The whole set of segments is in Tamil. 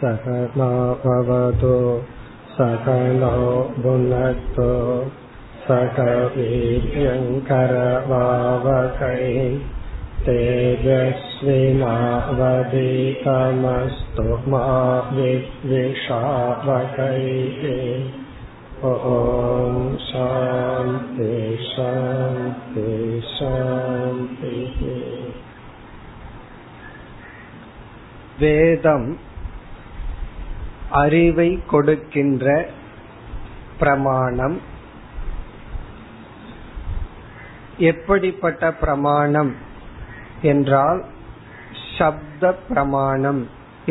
சகநா பவது சகனோ புனக்து சகவீர்யம் கரவாவகை தேஜஸ்வினாவதீதமஸ்து மா வித்விஷாவகை. ஓம் சாந்தி சாந்தி சாந்தி. வேதம் அறிவை கொடுக்கின்ற பிரமாணம். எப்படிப்பட்ட பிரமாணம் என்றால் சப்த பிரமாணம்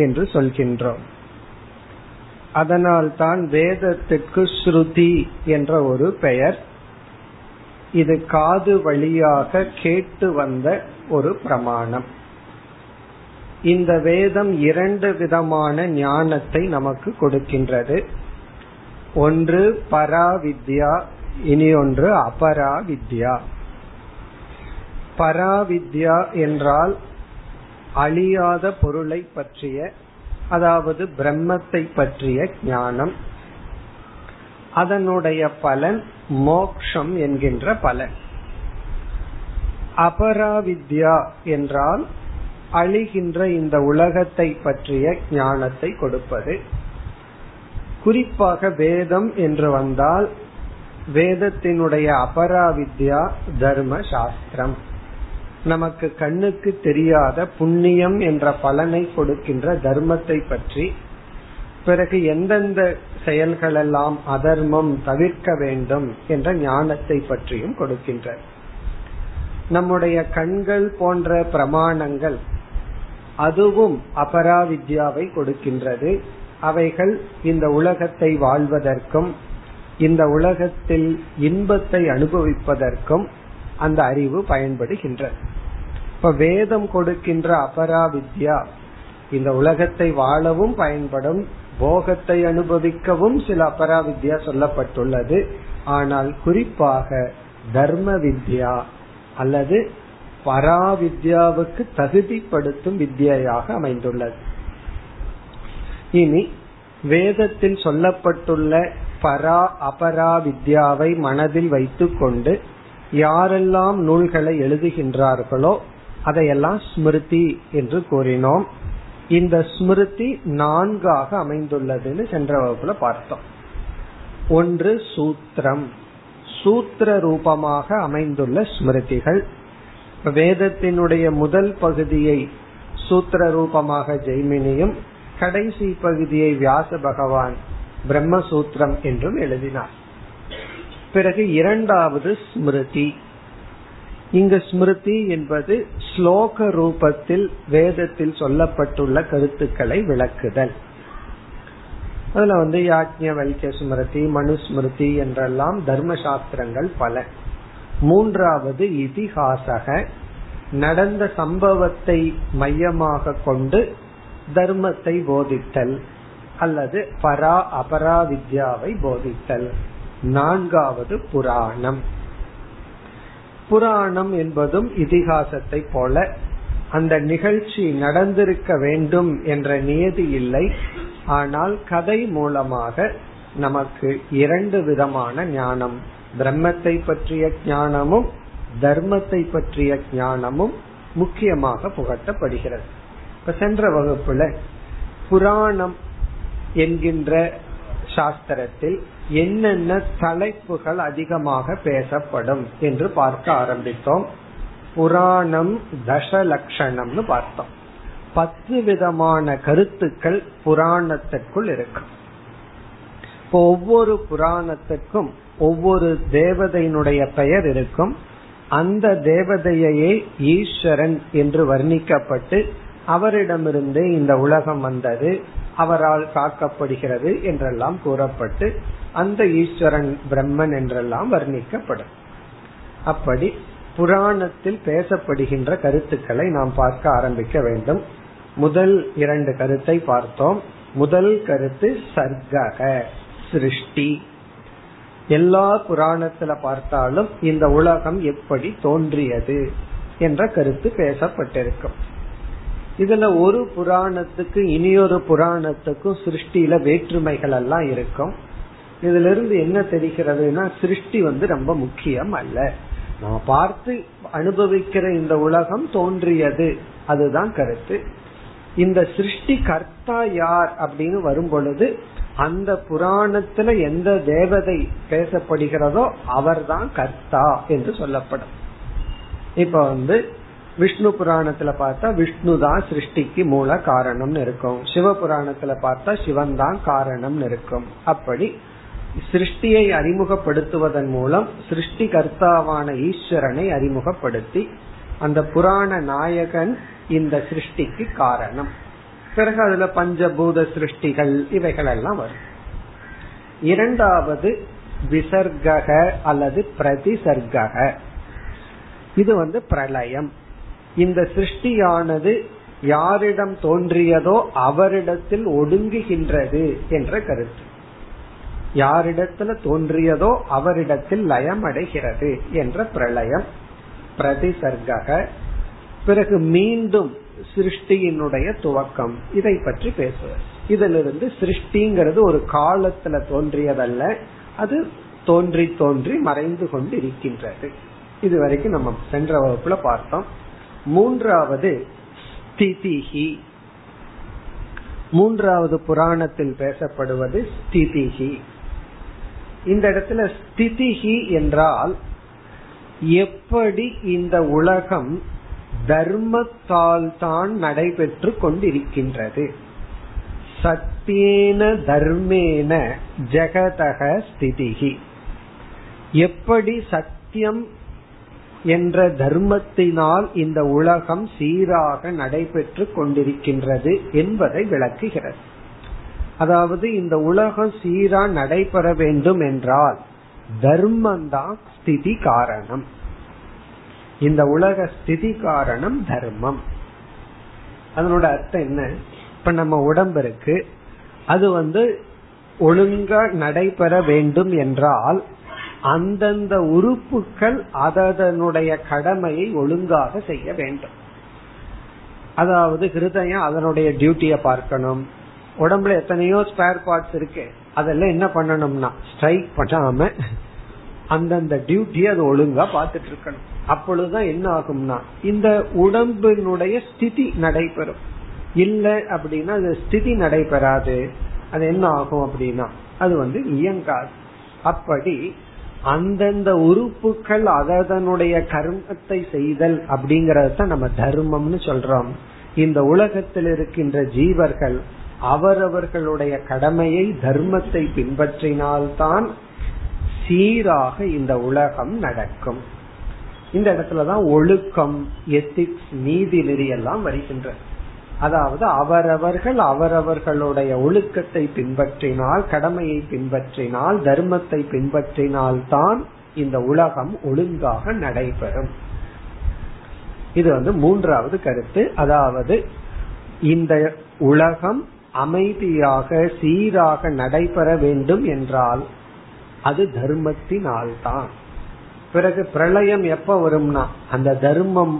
என்று சொல்கின்றோம். அதனால் தான் வேதத்துக்கு ஸ்ருதி என்ற ஒரு பெயர். இது காது வழியாக கேட்டு வந்த ஒரு பிரமாணம். இந்த வேதம் இரண்டு விதமான ஞானத்தை நமக்கு கொடுக்கின்றது. ஒன்று பராவித்யா, இனி ஒன்று அபராவித்யா. பராவித்யா என்றால் அழியாத பொருளை பற்றிய, அதாவது பிரம்மத்தை பற்றிய ஞானம். அதனுடைய பலன் மோக்ஷம் என்கின்ற பலன். அபராவித்யா என்றால் அழிகின்ற இந்த உலகத்தை பற்றிய ஞானத்தை கொடுப்பது. குறிப்பாக வேதம் என்று வந்தால் வேதத்தினுடைய அபராவித்யா தர்ம சாஸ்திரம், நமக்கு கண்ணுக்கு தெரியாத புண்ணியம் என்ற பலனை கொடுக்கின்ற தர்மத்தை பற்றி, பிறகு எந்தெந்த செயல்களெல்லாம் அதர்மம் தவிர்க்க வேண்டும் என்ற ஞானத்தை பற்றியும் கொடுக்கின்றது. நம்முடைய கண்கள் போன்ற பிரமாணங்கள் அதுவும் அபராவித்யாவை கொடுக்கின்றது. அவைகள் இந்த உலகத்தை வாழ்வதற்கும் இந்த உலகத்தில் இன்பத்தை அனுபவிப்பதற்கும் அந்த அறிவு பயன்படுகின்றது. இப்ப வேதம் கொடுக்கின்ற அபராவித்யா இந்த உலகத்தை வாழவும் பயன்படும், போகத்தை அனுபவிக்கவும் சில அபராவித்யா சொல்லப்பட்டுள்ளது. ஆனால் குறிப்பாக தர்ம வித்யா அல்லது பராவித்யாவுக்கு தகுதிப்படுத்தும் வித்யாக அமைந்துள்ளது. இனி வேதத்தில் சொல்லப்பட்டுள்ள பரா அபராவித்யாவை மனதில் வைத்து கொண்டு யாரெல்லாம் நூல்களை எழுதுகின்றார்களோ அதையெல்லாம் ஸ்மிருதி என்று கூறினோம். இந்த ஸ்மிருதி நான்காக அமைந்துள்ளதுன்னு சென்ற வகுப்புல பார்த்தோம். ஒன்று சூத்திரம், சூத்திர ரூபமாக அமைந்துள்ள ஸ்மிருதிகள். வேதத்தினுடைய முதல் பகுதியை சூத்திர ரூபமாக ஜெய்மினியும், கடைசி பகுதியை வியாச பகவான் பிரம்மசூத்திரம் என்றும் எழுதினார். பிறகு இரண்டாவது ஸ்மிருதி. இங்கு ஸ்மிருதி என்பது ஸ்லோக ரூபத்தில் வேதத்தில் சொல்லப்பட்டுள்ள கருத்துக்களை விளக்குதல். அதுல யாஜ்ஞவல்க்ய ஸ்மிருதி, மனுஸ்மிருதி என்றெல்லாம் தர்மசாஸ்திரங்கள் பல. மூன்றாவது இதிகாசக, நடந்த சம்பவத்தை மையமாக கொண்டு தர்மத்தை போதித்தல் அல்லது பரா அபராவித்யாவை போதித்தல். நான்காவது புராணம். புராணம் என்பதும் இதிகாசத்தை போல அந்த நிகழ்ச்சி நடந்திருக்க வேண்டும் என்ற நியதி இல்லை, ஆனால் கதை மூலமாக நமக்கு இரண்டு விதமான ஞானம், பிரம்மத்தை பற்றிய ஞானமும் தர்மத்தை பற்றிய ஞானமும் முக்கியமாக புகட்டப்படுகிறது. இப்ப சென்ற வகுப்புல புராணம் என்கின்ற சாஸ்திரத்தில் என்னென்ன தலைப்புகள் அதிகமாக பேசப்படும் என்று பார்க்க ஆரம்பித்தோம். புராணம் தசலட்சணம்னு பார்த்தோம். 10 விதமான கருத்துக்கள் புராணத்திற்குள் இருக்கும். இப்போ ஒவ்வொரு புராணத்திற்கும் ஒவ்வொரு தேவதையினுடைய பெயர் இருக்கும். அந்த தேவதையே ஈஸ்வரன் என்று வர்ணிக்கப்பட்டு அவரிடமிருந்து இந்த உலகம் வந்தது, அவரால் காக்கப்படுகிறது என்றெல்லாம் கூறப்பட்டு அந்த ஈஸ்வரன் பிரம்மன் என்றெல்லாம் வர்ணிக்கப்படும். அப்படி புராணத்தில் பேசப்படுகின்ற கருத்துக்களை நாம் பார்க்க ஆரம்பிக்க வேண்டும். முதல் இரண்டு கருத்தை பார்த்தோம். முதல் கருத்து சர்க்கக, சிருஷ்டி. எல்லா புராணத்துல பார்த்தாலும் இந்த உலகம் எப்படி தோன்றியது என்ற கருத்து பேசப்பட்டிருக்கும். இதுல ஒரு புராணத்துக்கு இனியொரு புராணத்துக்கும் சிருஷ்டியில வேற்றுமைகள் எல்லாம் இருக்கும். இதுல இருந்து என்ன தெரிகிறதுனா, சிருஷ்டி வந்து ரொம்ப முக்கியம் அல்ல, நம்ம பார்த்து அனுபவிக்கிற இந்த உலகம் தோன்றியது, அதுதான் கருத்து. இந்த சிருஷ்டி கர்த்தா யார் அப்படின்னு வரும் பொழுது அந்த புராணத்துல எந்த தேவதை பேசப்படுகிறதோ அவர்தான் கர்த்தா என்று சொல்லப்படும். இப்ப வந்து விஷ்ணு புராணத்துல பார்த்தா விஷ்ணு தான் சிருஷ்டிக்கு மூல காரணம்னு இருக்கும், சிவ புராணத்துல பார்த்தா சிவன் தான் காரணம்னு இருக்கும். அப்படி சிருஷ்டியை அறிமுகப்படுத்துவதன் மூலம் சிருஷ்டி கர்த்தாவான ஈஸ்வரனை அறிமுகப்படுத்தி அந்த புராண நாயகன் இந்த சிருஷ்டிக்கு காரணம். பிறகு அதுல பஞ்சபூத சிருஷ்டிகள் இவைகள் எல்லாம் வரும். இரண்டாவது விசர்கக அல்லது பிரதிசர்கக, இது வந்து பிரளயம். இந்த சிருஷ்டியானது யாரிடம் தோன்றியதோ அவரிடத்தில் ஒடுங்குகின்றது என்ற கருத்து. யாரிடத்துல தோன்றியதோ அவரிடத்தில் லயம் அடைகிறது என்ற பிரளயம் பிரதிசர்கக. பிறகு மீண்டும் சிருஷ்டியினுடைய துவக்கம், இதை பற்றி பேசுவது. இதிலிருந்து சிருஷ்டிங்கிறது ஒரு காலத்துல தோன்றியதல்ல, அது தோன்றி தோன்றி மறைந்து கொண்டு இருக்கின்றது. இதுவரைக்கும் நம்ம சென்ற வகுப்புல பார்த்தோம். மூன்றாவது ஸ்திதிஹி, மூன்றாவது புராணத்தில் பேசப்படுவது ஸ்திதிஹி. இந்த இடத்துல ஸ்திதிஹி என்றால் எப்படி இந்த உலகம் தர்மத்தால் தான் நடைபெற்று கொண்டிருக்கின்றது. சத்யேன தர்மேன ஜெகதக ஸ்திதிஹி, எப்படி சத்தியம் என்ற தர்மத்தினால் இந்த உலகம் சீராக நடைபெற்று கொண்டிருக்கின்றது என்பதை விளக்குகிறது. அதாவது இந்த உலகம் சீரா நடைபெற வேண்டும் என்றால் தர்மந்தான் ஸ்திதி காரணம். இந்த உலக ஸ்திதி காரணம் தர்மம். அதனோட அர்த்தம் என்ன? இப்ப நம்ம உடம்பு இருக்கு, அது வந்து ஒழுங்கா நடைபெற வேண்டும் என்றால் அந்தந்த உறுப்புகள் அதனுடைய கடமையை ஒழுங்காக செய்ய வேண்டும். அதாவது ஹிருதயம் அதனுடைய டியூட்டியை பார்க்கணும். உடம்புல எத்தனையோ ஸ்பேர் பார்ட்ஸ் இருக்கு, அதெல்லாம் என்ன பண்ணணும்னா ஸ்ட்ரைக் பண்ணாம அந்தந்த டியூட்டியை அது ஒழுங்கா பார்த்துட்டு இருக்கணும். அப்பொழுதுதான் என்ன ஆகும்னா இந்த உடம்பினுடைய ஸ்திதி நடைபெறும். இல்லை அப்படின்னா அந்த ஸ்திதி நடைபெறாது. அது என்ன ஆகும் அப்படின்னா அது வந்து இயங்காது. அப்படி அந்தந்த உறுப்புகள் அதனுடைய கர்மத்தை செய்தல் அப்படிங்கறத நம்ம தர்மம்னு சொல்றோம். இந்த உலகத்தில் இருக்கின்ற ஜீவர்கள் அவரவர்களுடைய கடமையை தர்மத்தை பின்பற்றினால்தான் சீராக இந்த உலகம் நடக்கும். இந்த இடத்துலதான் ஒழுக்கம், எத்திக்ஸ், நீதி நெறி எல்லாம் வருகின்றன. அதாவது அவரவர்கள் அவரவர்களுடைய ஒழுக்கத்தை பின்பற்றினால், கடமையை பின்பற்றினால், தர்மத்தை பின்பற்றினால்தான் இந்த உலகம் ஒழுங்காக நடைபெறும். இது வந்து மூன்றாவது கருத்து. அதாவது இந்த உலகம் அமைதியாக சீராக நடைபெற வேண்டும் என்றால் அது தர்மத்தினால்தான். பிறகு பிரளயம் எப்ப வரும்னா அந்த தர்மம்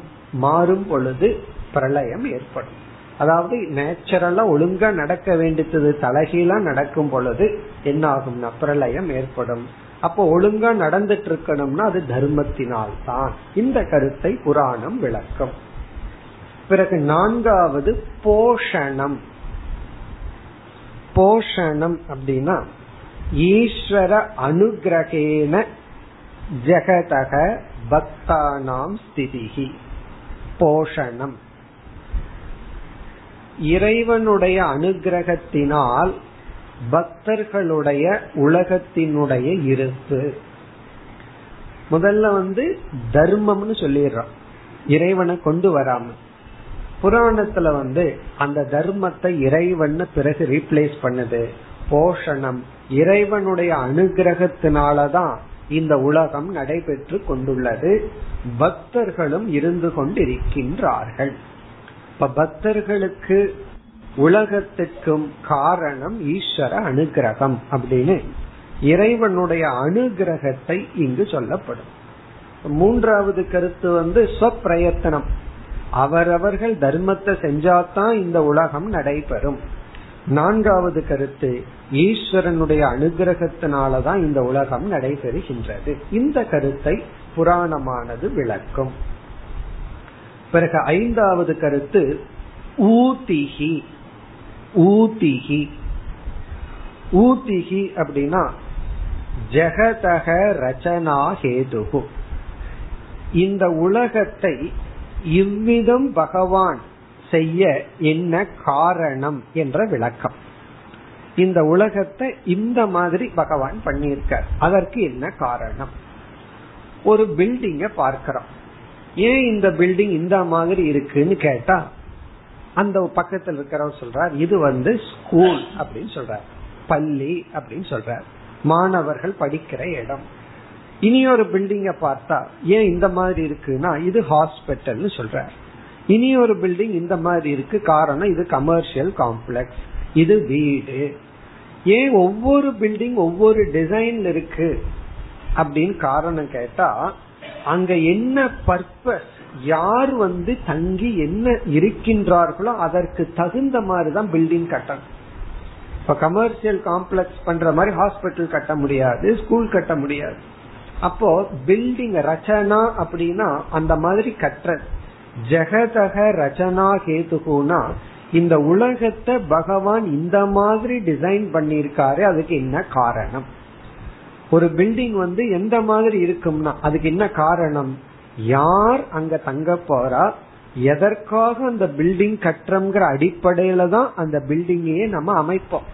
மாறும் பொழுது பிரளயம் ஏற்படும். அதாவது நேச்சுரலா ஒழுங்கா நடக்க வேண்டியது தலைகீழா நடக்கும் பொழுது என்ன ஆகும்னா பிரளயம் ஏற்படும். அப்போ ஒழுங்கா நடந்துட்டு இருக்கணும்னா அது தர்மத்தினால் தான். இந்த கருத்தை புராணம் விளக்கும். பிறகு நான்காவது போஷணம். போஷணம் அப்படின்னா ஈஸ்வர அனுகிரகேன ஜெகதக பக்தானாம் ஸ்திதிஹி போஷணம். இறைவனுடைய அனுகிரகத்தினால் பக்தர்களுடைய உலகத்தினுடைய இருப்பு. முதல்ல வந்து தர்மம்னு சொல்லிடுறோம், இறைவனை கொண்டு வராம. புராணத்துல வந்து அந்த தர்மத்தை இறைவன் பிறகு ரீப்ளேஸ் பண்ணுது போஷணம். இறைவனுடைய அனுகிரகத்தினாலதான் இந்த உலகம் நடைபெற்று கொண்டுள்ளது, பக்தர்களும் இருந்து கொண்டிருக்கின்றார்கள். இப்ப பக்தர்களுக்கு உலகத்துக்கும் காரணம் ஈஸ்வர அனுகிரகம் அப்படின்னு இறைவனுடைய அனுகிரகத்தை இங்கு சொல்லப்படும். மூன்றாவது கருத்து வந்து ஸ்வ பிரயத்தனம், அவரவர்கள் தர்மத்தை செஞ்சாதான் இந்த உலகம் நடைபெறும். நான்காவது கருத்து, ஈஸ்வரனுடைய அனுகிரகத்தினாலதான் இந்த உலகம் நடைபெறுகின்றது. இந்த கருத்தை புராணமானது விளக்கும். பிறகு ஐந்தாவது கருத்து ஊதிஹி. ஊதிஹி ஊதிஹி அப்படின்னா ஜகதக ரச்சனா ஹேதுகு. இந்த உலகத்தை இவ்விதம் பகவான் செய்ய என்ன காரணம் என்ற விளக்கம். இந்த உலகத்தை இந்த மாதிரி பகவான் பண்ணியிருக்கார், அதற்கு என்ன காரணம். ஒரு பில்டிங்க பார்க்கிறோம், ஏன் இந்த பில்டிங் இந்த மாதிரி இருக்குன்னு கேட்டா அந்த பக்கத்தில் இருக்கிறவர் சொல்றார் இது வந்து ஸ்கூல் அப்படின்னு சொல்றார், பள்ளி அப்படின்னு சொல்றார், மாணவர்கள் படிக்கிற இடம். இனி ஒரு பில்டிங்க பார்த்தா ஏன் இந்த மாதிரி இருக்குன்னா இது ஹாஸ்பிட்டல்னு சொல்றார். இனி ஒரு பில்டிங் இந்த மாதிரி இருக்கு, காரணம் இது கமர்ஷியல் காம்ப்ளெக்ஸ், இது வீடு. ஏன் ஒவ்வொரு பில்டிங் ஒவ்வொரு டிசைன்ல இருக்கு அப்படின்னு காரணம் கேட்டா அங்க என்ன பர்பஸ், யார் வந்து தங்கி என்ன இருக்கின்றார்களோ அதற்கு தகுந்த மாதிரிதான் பில்டிங் கட்டணும். இப்ப கமர்ஷியல் காம்ப்ளெக்ஸ் பண்ற மாதிரி ஹாஸ்பிட்டல் கட்ட முடியாது, ஸ்கூல் கட்ட முடியாது. அப்போ பில்டிங் ரச்சனா அப்படின்னா அந்த மாதிரி கட்டுறது. ஜெகதக ரச்சனா கேதுகுனா இந்த உலகத்தை பகவான் இந்த மாதிரி டிசைன் பண்ணிருக்காரு, அதுக்கு என்ன காரணம். ஒரு பில்டிங் வந்து எந்த மாதிரி இருக்கும்னா அதுக்கு என்ன காரணம், யார் அங்க தங்க போறா, எதற்காக அந்த பில்டிங் கட்டுறோம்ங்கிற அடிப்படையில தான் அந்த பில்டிங்கையே நம்ம அமைப்போம்.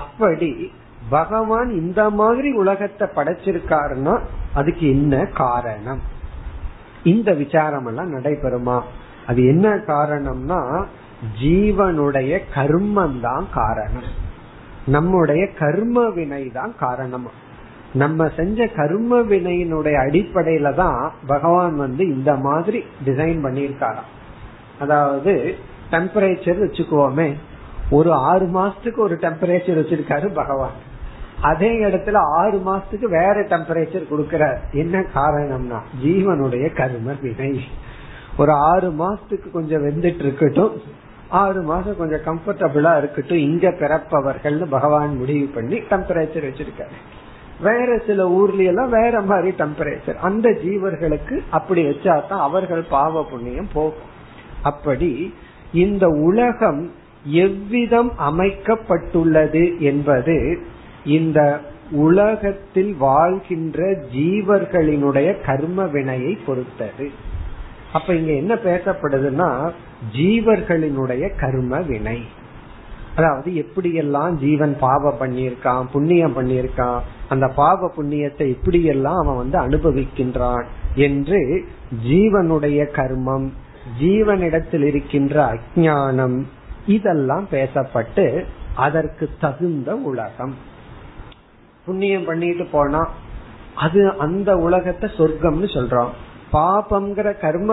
அப்படி பகவான் இந்த மாதிரி உலகத்தை படைச்சிருக்காருன்னா அதுக்கு என்ன காரணம். இந்த விசாரம் எல்லாம் நடைபெறுமா, அது என்ன காரணம்னா ஜீவனுடைய கர்மம் தான் காரணம், நம்முடைய கர்ம வினை தான் காரணமா. நம்ம செஞ்ச கர்ம வினையினுடைய அடிப்படையில தான் பகவான் வந்து இந்த மாதிரி டிசைன் பண்ணியிருக்காராம். அதாவது டெம்பரேச்சர் வச்சுக்குவோமே, ஒரு 6 மாசத்துக்கு ஒரு டெம்பரேச்சர் வச்சிருக்காரு பகவான், அதே இடத்துல 6 மாசத்துக்கு வேற டெம்பரேச்சர் கொடுக்கிறார். என்ன காரணம்னா ஜீவனுடைய கர்ம வினை. ஒரு 6 மாசத்துக்கு கொஞ்சம் வெந்துட்டு இருக்கட்டும், 6 மாசம் கொஞ்சம் கம்ஃபர்டபுளா இருக்கட்டும் இங்க பிறப்பவர்கள் பகவான் முடிவு பண்ணி டெம்பரேச்சர் வச்சிருக்காரு. வேற சில ஊர்ல எல்லாம் வேற மாதிரி டெம்பரேச்சர், அந்த ஜீவர்களுக்கு அப்படி வச்சாதான் அவர்கள் பாவ புண்ணியம் போகும். அப்படி இந்த உலகம் எவ்விதம் அமைக்கப்பட்டுள்ளது என்பது இந்த உலகத்தில் வாழ்கின்ற ஜீவர்களினுடைய கர்ம வினையை பொறுத்தது. அப்ப இங்க என்ன பேசப்படுதுன்னா ஜீவர்களினுடைய கர்ம வினை, அதாவது எப்படியெல்லாம் ஜீவன் பாவ பண்ணியிருக்கான், புண்ணியம் பண்ணியிருக்கான், அந்த பாவ புண்ணியத்தை இப்படியெல்லாம் அவன் வந்து அனுபவிக்கின்றான் என்று ஜீவனுடைய கர்மம், ஜீவனிடத்தில் இருக்கின்ற அஞ்ஞானம், இதெல்லாம் பேசப்பட்டு அதற்கு தகுந்த உலகம். புண்ணியம் பண்ணிட்டு போனா அது அந்த உலகத்தை சொர்க்கம்னு சொல்றோம், பாபம்ங்கிற கர்ம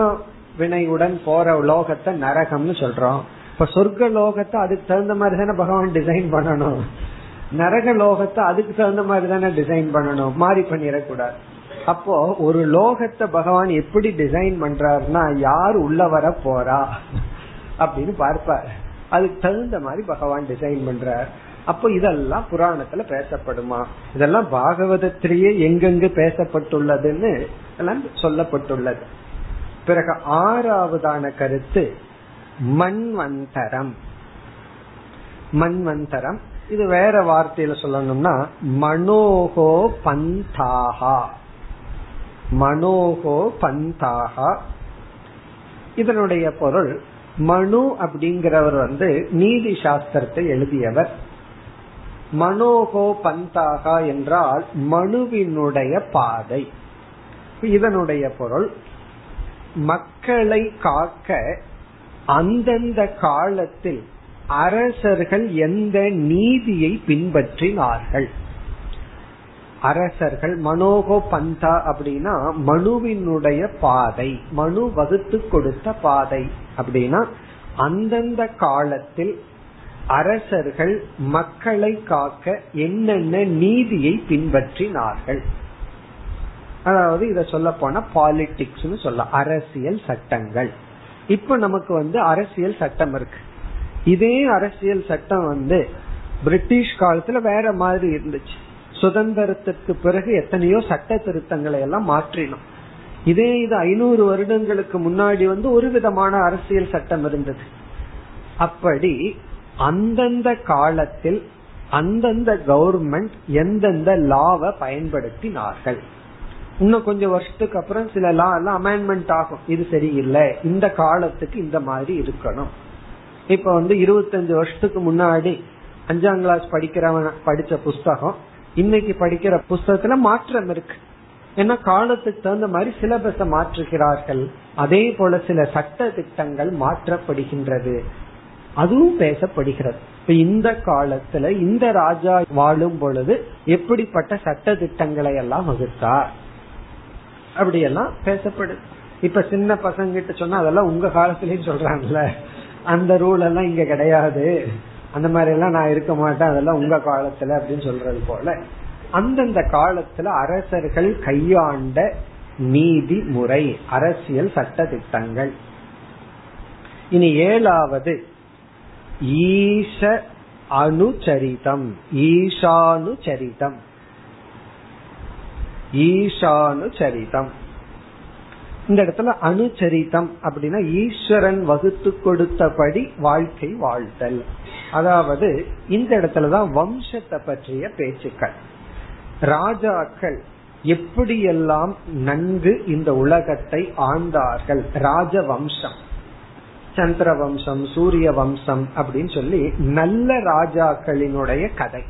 வினையுடன் போற உலோகத்தை நரகம்னு சொல்றோம். இப்ப சொர்க்க லோகத்தை அதுக்கு தகுந்த மாதிரி தானே பகவான் டிசைன் பண்ணணும், நரக லோகத்தை அதுக்கு தகுந்த மாதிரி தானே டிசைன் பண்ணணும், மாறி பண்ணிடக்கூடாது. அப்போ ஒரு லோகத்தை பகவான் எப்படி டிசைன் பண்றாருன்னா யார் உள்ள வர போறா அப்படின்னு பார்ப்பார், அதுக்கு தகுந்த மாதிரி பகவான் டிசைன் பண்றார். அப்போ இதெல்லாம் புராணத்துல பேசப்படுமா, இதெல்லாம் பாகவதத்திலேயே எங்கெங்கு பேசப்பட்டுள்ளதுன்னு எல்லாம் சொல்லப்பட்டுள்ளது. பிறகு ஆறாவதான கருத்து மண்வந்தரம். மண்வந்தரம் இது வேற வார்த்தையில சொல்லணும்னா மனோகோ பந்தாஹா. மனோகோ பந்தாஹா இதனுடைய பொருள், மனு அப்படிங்கிறவர் வந்து நீதி சாஸ்திரத்தை எழுதியவர். மனோகோ பந்தாகா என்றால் மனுவினுடைய பாதை. இதனுடைய பொருள், மக்களை காக்க அந்தந்த காலத்தில் அரசர்கள் எந்த நீதியை பின்பற்றினார்கள். அரசர்கள் மனோகோ பந்தா அப்படின்னா மனுவினுடைய பாதை, மனு வகுத்து கொடுத்த பாதை. அப்படின்னா அந்தந்த காலத்தில் அரசர்கள் மக்களை காக்க என்னென்ன நீதியை பின்பற்றினார்கள். அதாவது இத சொல்ல போனா பாலிடிக்ஸ்னு சொல்ல, அரசியல் சட்டங்கள். இப்ப நமக்கு அரசியல் சட்டம் இருக்கு. இதே அரசியல் சட்டம் பிரிட்டிஷ் காலத்துல வேற மாதிரி இருந்துச்சு. சுதந்திரத்திற்கு பிறகு எத்தனையோ சட்ட திருத்தங்களை எல்லாம் மாற்றினோம். இதே இது 500 வருடங்களுக்கு முன்னாடி ஒரு விதமான அரசியல் சட்டம் இருந்தது. அப்படி அந்தந்த காலத்தில் அந்தந்த கவர்மெண்ட் எந்தெந்த லாவை பயன்படுத்தினார்கள். இன்னும் கொஞ்சம் வருஷத்துக்கு அப்புறம் சில லா எல்லாம் அமெண்ட்மெண்ட் ஆகும், இது சரியில்லை, இந்த காலத்துக்கு இந்த மாதிரி இருக்கணும். இப்ப 25 வருஷத்துக்கு முன்னாடி 5ஆம் கிளாஸ் படிச்ச புஸ்தகம் இன்னைக்கு படிக்கிற புஸ்தகத்துல மாற்றம் இருக்கு. ஏன்னா காலத்துக்கு தகுந்த மாதிரி சிலபஸ மாற்றுகிறார்கள். அதே போல சில சட்ட திட்டங்கள் மாற்றப்படுகின்றது, அதுவும் பேசப்படுகிறது. இப்ப இந்த காலத்துல இந்த ராஜா வாழும் பொழுது எப்படிப்பட்ட சட்ட திட்டங்களை எல்லாம் வகுத்தார் அப்படியெல்லாம் பேசப்படுது. இப்ப சின்ன பசங்க கிட்ட சொன்னா அதெல்லாம் உங்க காலத்திலயும் சொல்றாங்கல்ல, அந்த ரூல் எல்லாம் இங்க கிடையாது, அந்த மாதிரி எல்லாம் நான் இருக்க மாட்டேன், அதெல்லாம் உங்க காலத்துல அப்படின்னு சொல்றது போல அந்தந்த காலத்துல அரசர்கள் கையாண்ட நீதி முறை, அரசியல் சட்ட திட்டங்கள். இனி 7வது ஈச அனுச்சரிதம், ஈசானுச்சரிதம். ஈசானுச்சரிதம் இந்த இடத்துல அனுச்சரிதம் அப்படின்னா ஈஸ்வரன் வகுத்து கொடுத்தபடி வாழ்க்கை வாழ்தல். அதாவது இந்த இடத்துலதான் வம்சத்தை பற்றிய பேச்சுக்கள். ராஜாக்கள் எப்படியெல்லாம் நன்கு இந்த உலகத்தை ஆண்டார்கள், ராஜ வம்சம், சந்திர வம்சம், சூரிய வம்சம் அப்படின்னு சொல்லி நல்ல ராஜாக்களினுடைய கதை.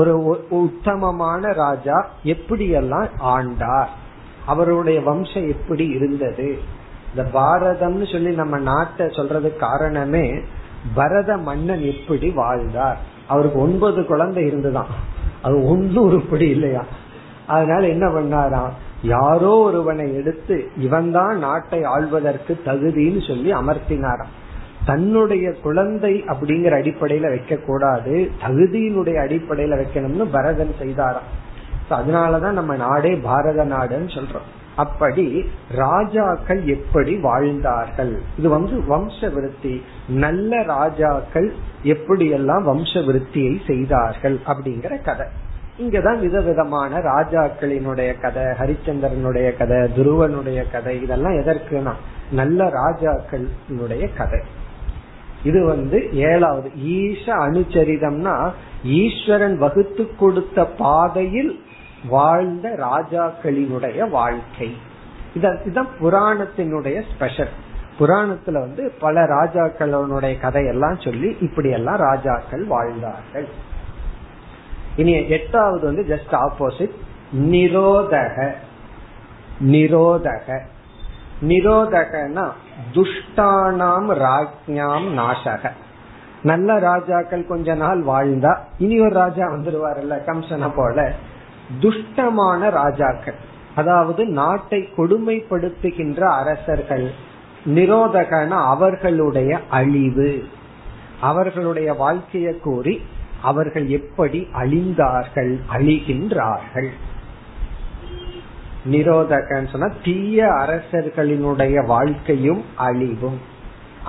ஒரு உத்தமமான ராஜா எப்படியெல்லாம் ஆண்டார், அவருடைய வம்சம் எப்படி இருந்தது. இந்த பாரதம்னு சொல்லி நம்ம நாட்டை சொல்றது காரணமே பரத மன்னன் எப்படி வாழ்ந்தார். அவருக்கு 9 குழந்தை இருந்துதான், அது ஒன்றும் உருப்படி இல்லையா. அதனால என்ன பண்ணாராம், யாரோ ஒருவனை எடுத்து இவன் தான் நாட்டை ஆள்வதற்கு தகுதின்னு சொல்லி அமர்த்தினாராம். தன்னுடைய குழந்தை அப்படிங்கிற அடிப்படையில வைக்க கூடாது, தகுதியினுடைய அடிப்படையில வைக்கணும்னு பரதன் செய்தாராம். அதனாலதான் நம்ம நாடே பாரத நாடுன்னு சொல்றோம். அப்படி ராஜாக்கள் எப்படி வாழ்ந்தார்கள், இது வம்ச விருத்தி. நல்ல ராஜாக்கள் எப்படியெல்லாம் வம்ச விருத்தியை செய்தார்கள் அப்படிங்கிற கதை. இங்கதான் விதவிதமான ராஜாக்களினுடைய கதை, ஹரிச்சந்திரனுடைய கதை, துருவனுடைய கதை, இதெல்லாம் எதற்குனா நல்ல ராஜாக்களினுடைய கதை. இது 7வது ஈச அனுச்சரிதம்னா ஈஸ்வரன் வகுத்து கொடுத்த பாதையில் வாழ்ந்த ராஜாக்களினுடைய வாழ்க்கை. இதுதான் புராணத்தினுடைய ஸ்பெஷல். புராணத்துல பல ராஜாக்களுடைய கதையெல்லாம் சொல்லி இப்படி எல்லாம் ராஜாக்கள் வாழ்ந்தார்கள். இனி 8வது ஜஸ்ட் ஆப்போசிட், நிரோதக. நிரோதக நிரோதகனா துஷ்டானாம் ராஜ்ஞாம் நாசக. நல்ல ராஜாக்கள் கொஞ்ச நாள் வாழ்ந்தா இனி ஒரு ராஜா வந்துருவாருல்ல, கம்சன போல. துஷ்டமான ராஜாக்கள், அதாவது நாட்டை கொடுமைப்படுத்துகின்ற அரசர்கள், நிரோதகனா அவர்களுடைய அழிவு, அவர்களுடைய வாழ்க்கைய கூறி அவர்கள் எப்படி அழிந்தார்கள், அழிகின்றார்கள். நிரோதகன்னு சொன்னா தீய அரசர்களினுடைய வாழ்க்கையும் அழிவும்.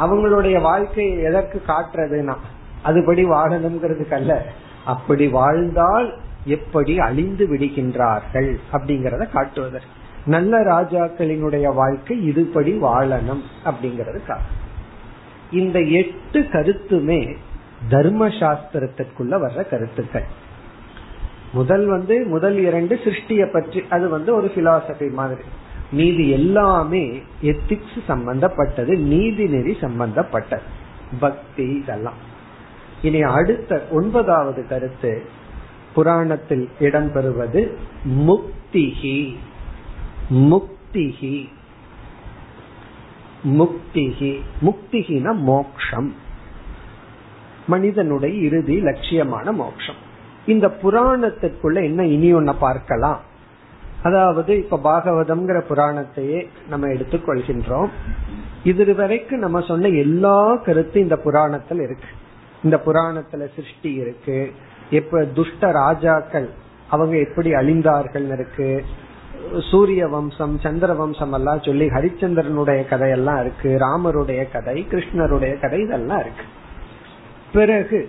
அவங்களுடைய வாழ்க்கையை எதற்கு காட்டுறதுன்னா அதுபடி வாழணுங்கிறதுக்கு அல்ல, அப்படி வாழ்ந்தால் எப்படி அழிந்து விடுகின்றார்கள் அப்படிங்கறத காட்டுவதற்கு. நல்ல ராஜாக்களினுடைய வாழ்க்கை இதுபடி வாழணும் அப்படிங்கறதுக்காக. இந்த 8 கருத்துமே தர்மசாஸ்திரத்திற்குள்ள வர்ற கருத்துக்கள். முதல் 2 சிருஷ்டிய பற்றி, அது ஒரு பிலாசபி மாதிரி. மீதி எல்லாமே எத்திக்ஸ் சம்பந்தப்பட்டது, நீதி நெறி சம்பந்தப்பட்டது, பக்தி, இதெல்லாம். இனி அடுத்த 9வது கருத்து புராணத்தில் இடம்பெறுவது முக்திஹி. முக்திஹி முக்திஹி முக்திஹினா மோக்ஷம், மனிதனுடைய இறுதி லட்சியமான மோக்ஷம். இந்த புராணத்திற்குள்ள என்ன இனி ஒன்ன பார்க்கலாம். அதாவது இப்ப பாகவதம்ங்கிற புராணத்தையே நம்ம எடுத்துக்கொள்கின்றோம். இதுவரைக்கும் நம்ம சொன்ன எல்லா கருத்தும் இந்த புராணத்துல இருக்கு. இந்த புராணத்துல சிருஷ்டி இருக்கு, எப்ப துஷ்ட ராஜாக்கள் அவங்க எப்படி அழிந்தார்கள் இருக்கு, சூரிய வம்சம் சந்திர வம்சம் எல்லாம் சொல்லி ஹரிச்சந்திரனுடைய கதையெல்லாம் இருக்கு, ராமருடைய கதை, கிருஷ்ணருடைய கதை, இதெல்லாம் இருக்கு. பிறகு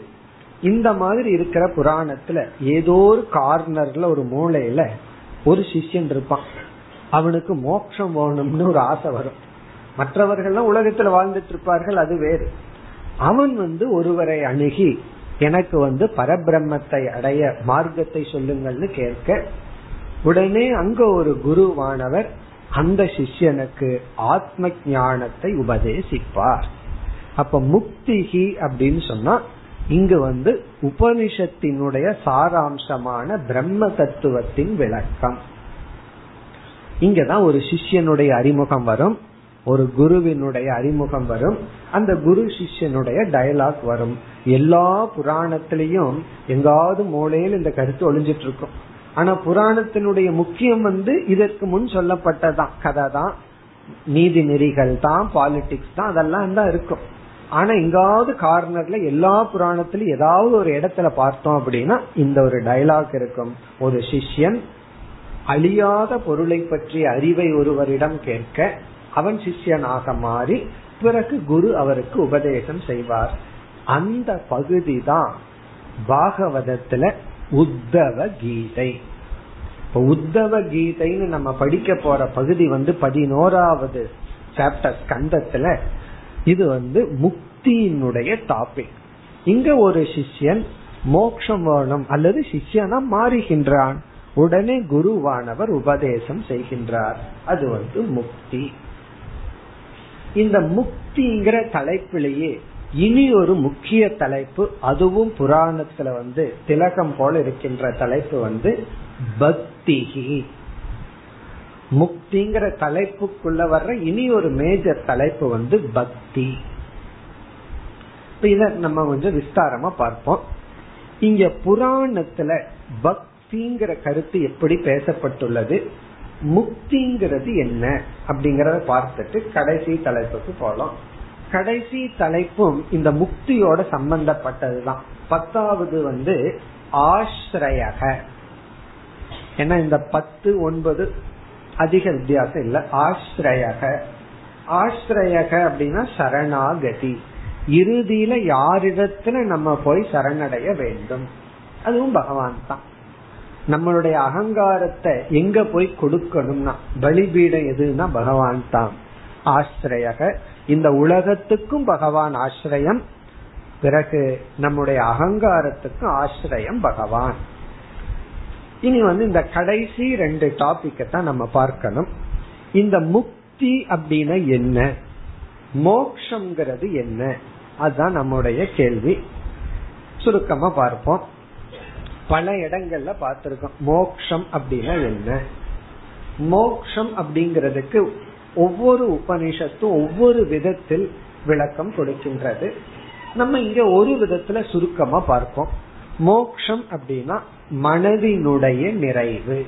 இந்த மாதிரி இருக்கிற புராணத்துல ஏதோ ஒரு கார்னர்ல ஒரு மூலையில ஒரு சிஷ்யன் இருப்பான், அவனுக்கு மோட்சம் வேணும்னு ஒரு ஆசை வரும். மற்றவர்கள்லாம் உலகத்துல வாழ்ந்துட்டு இருப்பார்கள், அது வேறு. அவன் ஒருவரை அணுகி எனக்கு பரபிரம்மத்தை அடைய மார்க்கத்தை சொல்லுங்கள்னு கேட்க, உடனே அங்க ஒரு குருவானவர் அந்த சிஷ்யனுக்கு ஆத்ம ஞானத்தை உபதேசிப்பார். அப்ப முக்திகி அப்படின்னு சொன்னா இங்கு உபனிஷத்தினுடைய சாராம்சமான பிரம்ம தத்துவத்தின் விளக்கம். இங்கதான் ஒரு சிஷ்யனுடைய அறிமுகம் வரும், ஒரு குருவினுடைய அறிமுகம் வரும், அந்த குரு சிஷ்யனுடைய டயலாக் வரும். எல்லா புராணத்திலையும் எங்காவது மூலையில் இந்த கருத்து ஒளிஞ்சிட்டு இருக்கும். ஆனா புராணத்தினுடைய முக்கியம் இதற்கு முன் சொல்லப்பட்டதான், கதை தான், நீதி நெறிகள் தான், பாலிடிக்ஸ் தான், அதெல்லாம் தான் இருக்கும். ஆனா எங்காவது கார்னர்ல எல்லா புராணத்திலும் ஏதாவது ஒரு இடத்துல பார்த்தோம் அப்படின்னா இந்த ஒரு டயலாக் இருக்கும். ஒரு சிஷ்யன் அழியாத பொருளை பற்றிய அறிவை ஒருவரிடம் கேட்க, அவன் சிஷ்யனாக மாறி பிறகு குரு அவருக்கு உபதேசம் செய்வார். அந்த பகுதி தான் பாகவதத்துல உத்தவ கீதை. உத்தவ கீதைன்னு நம்ம படிக்க போற பகுதி 11வது சாப்டர் ஸ்கந்தத்துல இது முக்தியினுடைய டாபிக். இங்க ஒரு சிஷ்யன் மோட்சம் வேணும் அல்லது சிஷ்யனா மாறுகின்றான், உடனே குருவானவர் உபதேசம் செய்கின்றார், அது முக்தி. இந்த முக்திங்கிற தலைப்பிலேயே இனி ஒரு முக்கிய தலைப்பு, அதுவும் புராணத்துல திலகம் போல இருக்கின்ற தலைப்பு பக்தி. முக்திங்கிற தலைப்புக்குள்ள வர்ற இனி ஒரு மேஜர் தலைப்பு பக்தி. இத நம்ம கொஞ்சம் விஸ்தாரமா பார்ப்போம். இங்க புராணத்துல பக்திங்கிற கருத்து எப்படி பேசப்பட்டுள்ளது, முக்திங்கிறது என்ன அப்படிங்கறத பார்த்துட்டு கடைசி தலைப்புக்கு போலாம். கடைசி தலைப்பும் இந்த முக்தியோட சம்பந்தப்பட்டதுதான். 10வது ஆஸ்ரயக. ஏன்னா இந்த 10, 9 அதிக வித்தியாசம் இல்ல. ஆஸ்ரயக ஆஸ்ரயக அப்படின்னா சரணாகதி, இறுதியில யாரிடத்துல நம்ம போய் சரணடைய வேண்டும், அதுவும் பகவான் தான். நம்மளுடைய அகங்காரத்தை எங்க போய் கொடுக்கணும்னா பலிபீடம் எதுன்னா பகவான் தான் ஆஸ்ரயக. இந்த உலகத்துக்கும் பகவான் ஆஸ்ரயம், பிறகு நம்முடைய அகங்காரத்துக்கும் ஆஸ்ரயம் பகவான். இனி இந்த கடைசி 2 டாபிக்கை தான் நம்ம பார்க்கணும். இந்த முக்தி அப்படின்னா என்ன, மோக்ஷங்கிறது என்ன, அதுதான் நம்முடைய கேள்வி. சுருக்கமா பார்ப்போம். பல இடங்கள்ல பார்த்திருக்கோம் மோக்ஷம் அப்படின்னா என்ன. மோக்ஷம் அப்படிங்கிறதுக்கு ஒவ்வொரு உபநிஷத்தும் ஒவ்வொரு விதத்தில் விளக்கம் கொடுக்கின்றது. நம்ம இங்க ஒரு விதத்துல சுருக்கமா பார்ப்போம். மோக்ஷம் அப்படின்னா மனதினுடைய நிறைவு,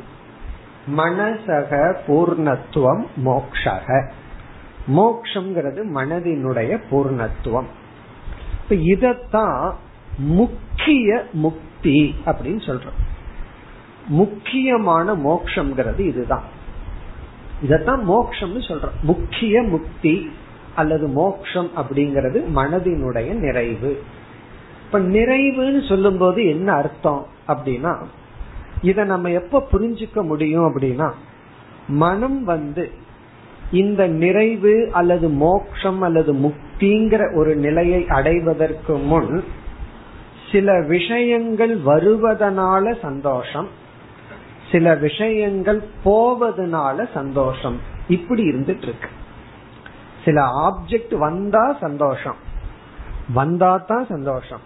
மனசக பூர்ணத்துவம் மோக்ஷக. மோக்ஷங்கிறது மனதினுடைய பூர்ணத்துவம். இதத்தான் முக்கிய முக்தி அப்படின்னு சொல்றோம். முக்கியமான மோக்ஷங்கிறது இதுதான், இதத்தான் மோக்ஷம்னு சொல்றோம். முக்கிய முக்தி அல்லது மோக்ஷம் அப்படிங்கிறது மனதினுடைய நிறைவு. இப்ப நிறைவுன்னு சொல்லும் போது என்ன அர்த்தம் அப்படின்னா, இத நம்ம எப்ப புரிஞ்சுக்க முடியும் அப்படின்னா, மனம் இந்த நிறைவு அல்லது மோக்ஷம் அல்லது முக்திங்கிற ஒரு நிலையை அடைவதற்கு முன் சில விஷயங்கள் வருவதனால சந்தோஷம், சில விஷயங்கள் போவதனால சந்தோஷம், இப்படி இருந்துட்டு இருக்கு. சில ஆப்ஜெக்ட் வந்தா சந்தோஷம், வந்தா தான் சந்தோஷம்,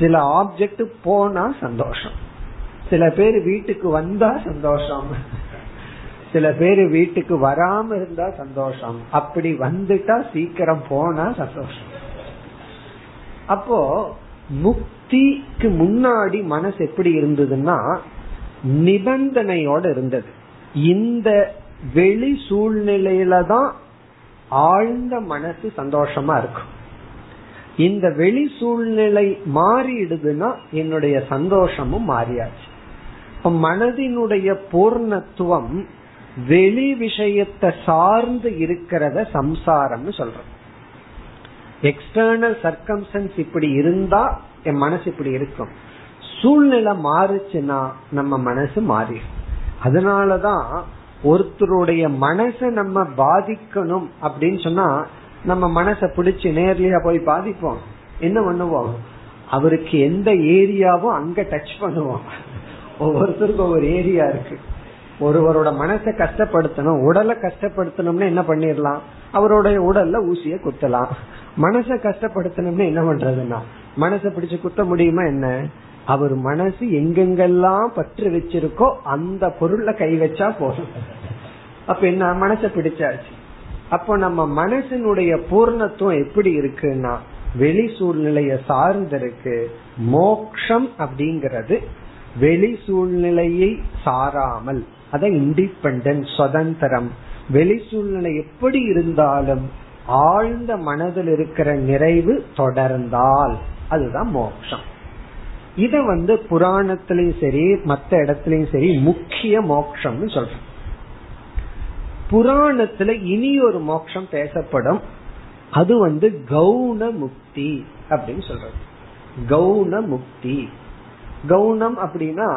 சில ஆப்ஜெக்ட் போனா சந்தோஷம். சில பேர் வீட்டுக்கு வந்தா சந்தோஷம், சில பேர் வீட்டுக்கு வராம இருந்தா சந்தோஷம், அப்படி வந்துட்டா சீக்கிரம் போனா சந்தோஷம். அப்போ முக்திக்கு முன்னாடி மனசு எப்படி இருந்ததுன்னா நிபந்தனையோட இருந்தது. இந்த வெளி சூழ்நிலையில தான் ஆழ்ந்த மனசு சந்தோஷமா இருக்கும். இந்த வெளி சூழ்நிலை மாறிடுதுன்னா என்னுடைய சந்தோஷமும் மாறியாச்சு. மனதினுடைய பூர்ணத்துவம் வெளி விஷயத்தை சார்ந்து இருக்கிறத சம்சாரம்னு சொல்றோம். எக்ஸ்டர்னல் சர்க்கம்ஸ்டன்ஸ் இப்படி இருந்தா என் மனசு இப்படி இருக்கும், சூழ்நிலை மாறுச்சுன்னா நம்ம மனசு மாறிடும். அதனாலதான் ஒருத்தருடைய மனசை நம்ம பாதிக்கணும் அப்படின்னு சொன்னா நம்ம மனசை பிடிச்சு நேர்ல போய் பாதிப்போம். என்ன பண்ணுவோம், அவருக்கு எந்த ஏரியாவோ அங்க டச் பண்ணுவோம். ஒவ்வொருத்தருக்கும் ஒவ்வொரு ஏரியா இருக்கு. ஒருவரோட மனசை கஷ்டப்படுத்தணும், உடலை கஷ்டப்படுத்தணும்னு என்ன பண்ணிடலாம், அவருடைய உடல்ல ஊசிய குத்தலாம். மனசை கஷ்டப்படுத்தணும்னு என்ன பண்றதுன்னா மனசை பிடிச்சு குத்த முடியுமா என்ன? அவர் மனசு எங்கெங்கெல்லாம் பற்று வச்சிருக்கோ அந்த பொருள்ல கை வச்சா போதும். அப்ப என்ன, மனசை பிடிச்சாச்சு. அப்போ நம்ம மனசினுடைய பூர்ணத்துவம் எப்படி இருக்குன்னா வெளி சூழ்நிலைய சார்ந்திருக்கு. மோக்ஷம் அப்படிங்கிறது வெளி சூழ்நிலையை சாராமல், அத இண்டிபெண்டன்ட், சுதந்திரம். வெளி சூழ்நிலை எப்படி இருந்தாலும் ஆழ்ந்த மனதில் இருக்கிற நிறைவு தொடர்ந்தால் அதுதான் மோக்ஷம். இத புராணத்திலயும் சரி மற்ற இடத்துலயும் சரி முக்கிய மோக்ஷம்னு சொல்றோம். புராணத்துல இனி ஒரு மோக்ஷம் பேசப்படும், அது கௌண முக்தி அப்படின்னு சொல்றது. கௌண முக்தி, கௌணம் அப்படின்னா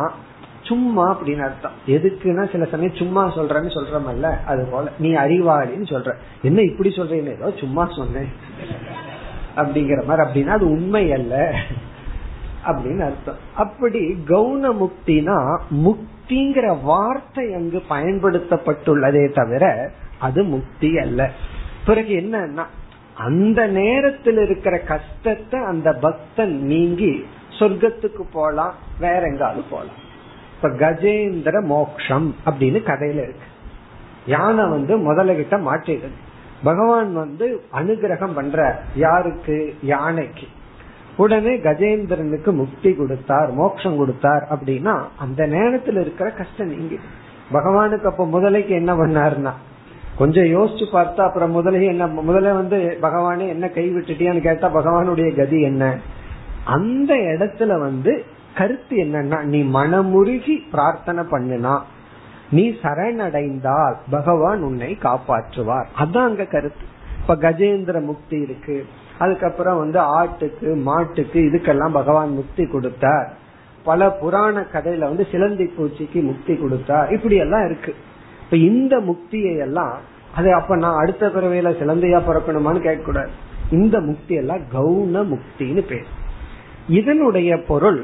சும்மா அப்படின்னு அர்த்தம். எதுக்குன்னா சில சமயம் சும்மா சொல்றேன்னு சொல்றமல்ல, அது போல நீ அறிவாளின்னு சொல்ற, என்ன இப்படி சொல்றேன்னு ஏதோ சும்மா சொன்னேன் அப்படிங்கிற மாதிரி, அப்படின்னா அது உண்மை அல்ல அப்படின்னு அர்த்தம். அப்படி கௌண முக்தினா முக்திங்கிற வார்த்தை அங்கு பயன்படுத்தப்பட்டுள்ளதே தவிர அது முக்தி அல்ல. பிறகு என்னன்னா அந்த நேரத்தில் இருக்கிற கஷ்டத்தை அந்த பக்தன் நீங்கி சொர்க்கத்துக்கு போலாம், வேற எங்காவது போலாம். இப்ப கஜேந்திர மோக்ஷம் அப்படின்னு கதையில இருக்கு. யானை முதல்ல கிட்ட மாட்டிடுது, பகவான் அனுகிரகம் பண்ற யாருக்கு, யானைக்கு. உடனே கஜேந்திரனுக்கு முக்தி கொடுத்தார், மோட்சம் கொடுத்தார். அப்படின்னா அந்த நேரத்துல இருக்கிற கஷ்டம் நீங்க பகவானுக்கு. அப்ப முதலைக்கு என்ன பண்ணாருன்னா கொஞ்சம் யோசிச்சு பார்த்தா அப்புறம் முதலையே என்ன, முதல்ல பகவானே என்ன கை விட்டுட்டியான்னு கேட்டா பகவானுடைய கதி என்ன? அந்த இடத்துல கருத்து என்னன்னா நீ மனமுருகி பிரார்த்தனை பண்ணினா, நீ சரணடைந்தால் பகவான் உன்னை காப்பாற்றுவார். அதான் அங்க கருத்து. இப்ப கஜேந்திர முக்தி இருக்கு, அதுக்கப்புறம் ஆட்டுக்கு மாட்டுக்கு இதுக்கெல்லாம் பகவான் முக்தி கொடுத்தார். பல புராண கதையில சிலந்தி பூச்சிக்கு முக்தி கொடுத்தார். இப்படி எல்லாம் இருக்கு. இப்ப இந்த முக்தியை எல்லாம் அது அப்ப நான் அடுத்த பிறவையில சிலந்தையா பிறக்கணுமான்னு கேட்க கூடாது. இந்த முக்தி எல்லாம் கௌண முக்தின்னு பேர். இதனுடைய பொருள்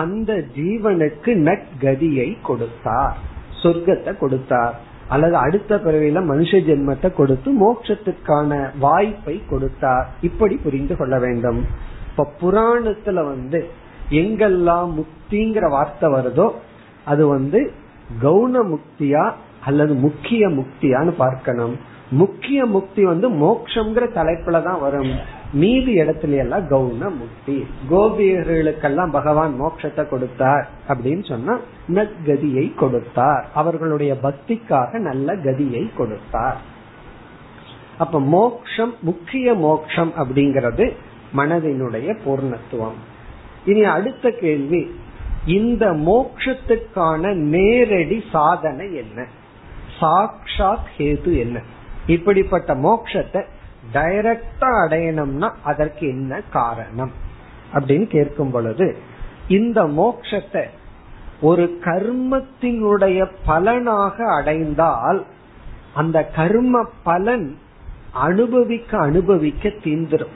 அந்த ஜீவனுக்கு நற்கதியை கொடுத்தார், சொர்க்கத்தை கொடுத்தார், அல்லது அடுத்த பிறவில மனுஷ ஜென்மத்தை கொடுத்து மோட்சத்துக்கான வாய்ப்பை கொடுத்தார். இப்படி புரிந்து கொள்ள வேண்டும். இப்ப புராணத்துல எங்கெல்லாம் முக்திங்கிற வார்த்தை வருதோ அது கௌண முக்தியா அல்லது முக்கிய முக்தியான்னு பார்க்கணும். முக்கிய முக்தி மோட்சம்ங்கிற தலைப்புல தான் வரும். மீதி இடத்துல எல்லாம் கௌண முக்தி. கோபியர்களுக்கெல்லாம் பகவான் மோட்சத்தை கொடுத்தார் அப்படின்னு சொன்னா நற்கதியை கொடுத்தார், அவர்களுடைய பக்திக்காக நல்ல கதியை கொடுத்தார். அப்ப மோக்ஷம், முக்கிய மோக்ஷம் அப்படிங்கிறது மனதினுடைய பூர்ணத்துவம். இனி அடுத்த கேள்வி, இந்த மோக்ஷத்துக்கான நேரடி சாதனை என்ன, சாக்ஷாத் ஹேது என்ன? இப்படிப்பட்ட மோக்ஷத்தை டைரக்டா அடையணும்னா அதற்கு என்ன காரணம் அப்படின்னு கேட்கும் பொழுது, இந்த மோட்சத்தை ஒரு கர்மத்தினுடைய பலனாக அடைந்தால் அந்த கர்ம பலன் அனுபவிக்க அனுபவிக்க தீந்துரும்.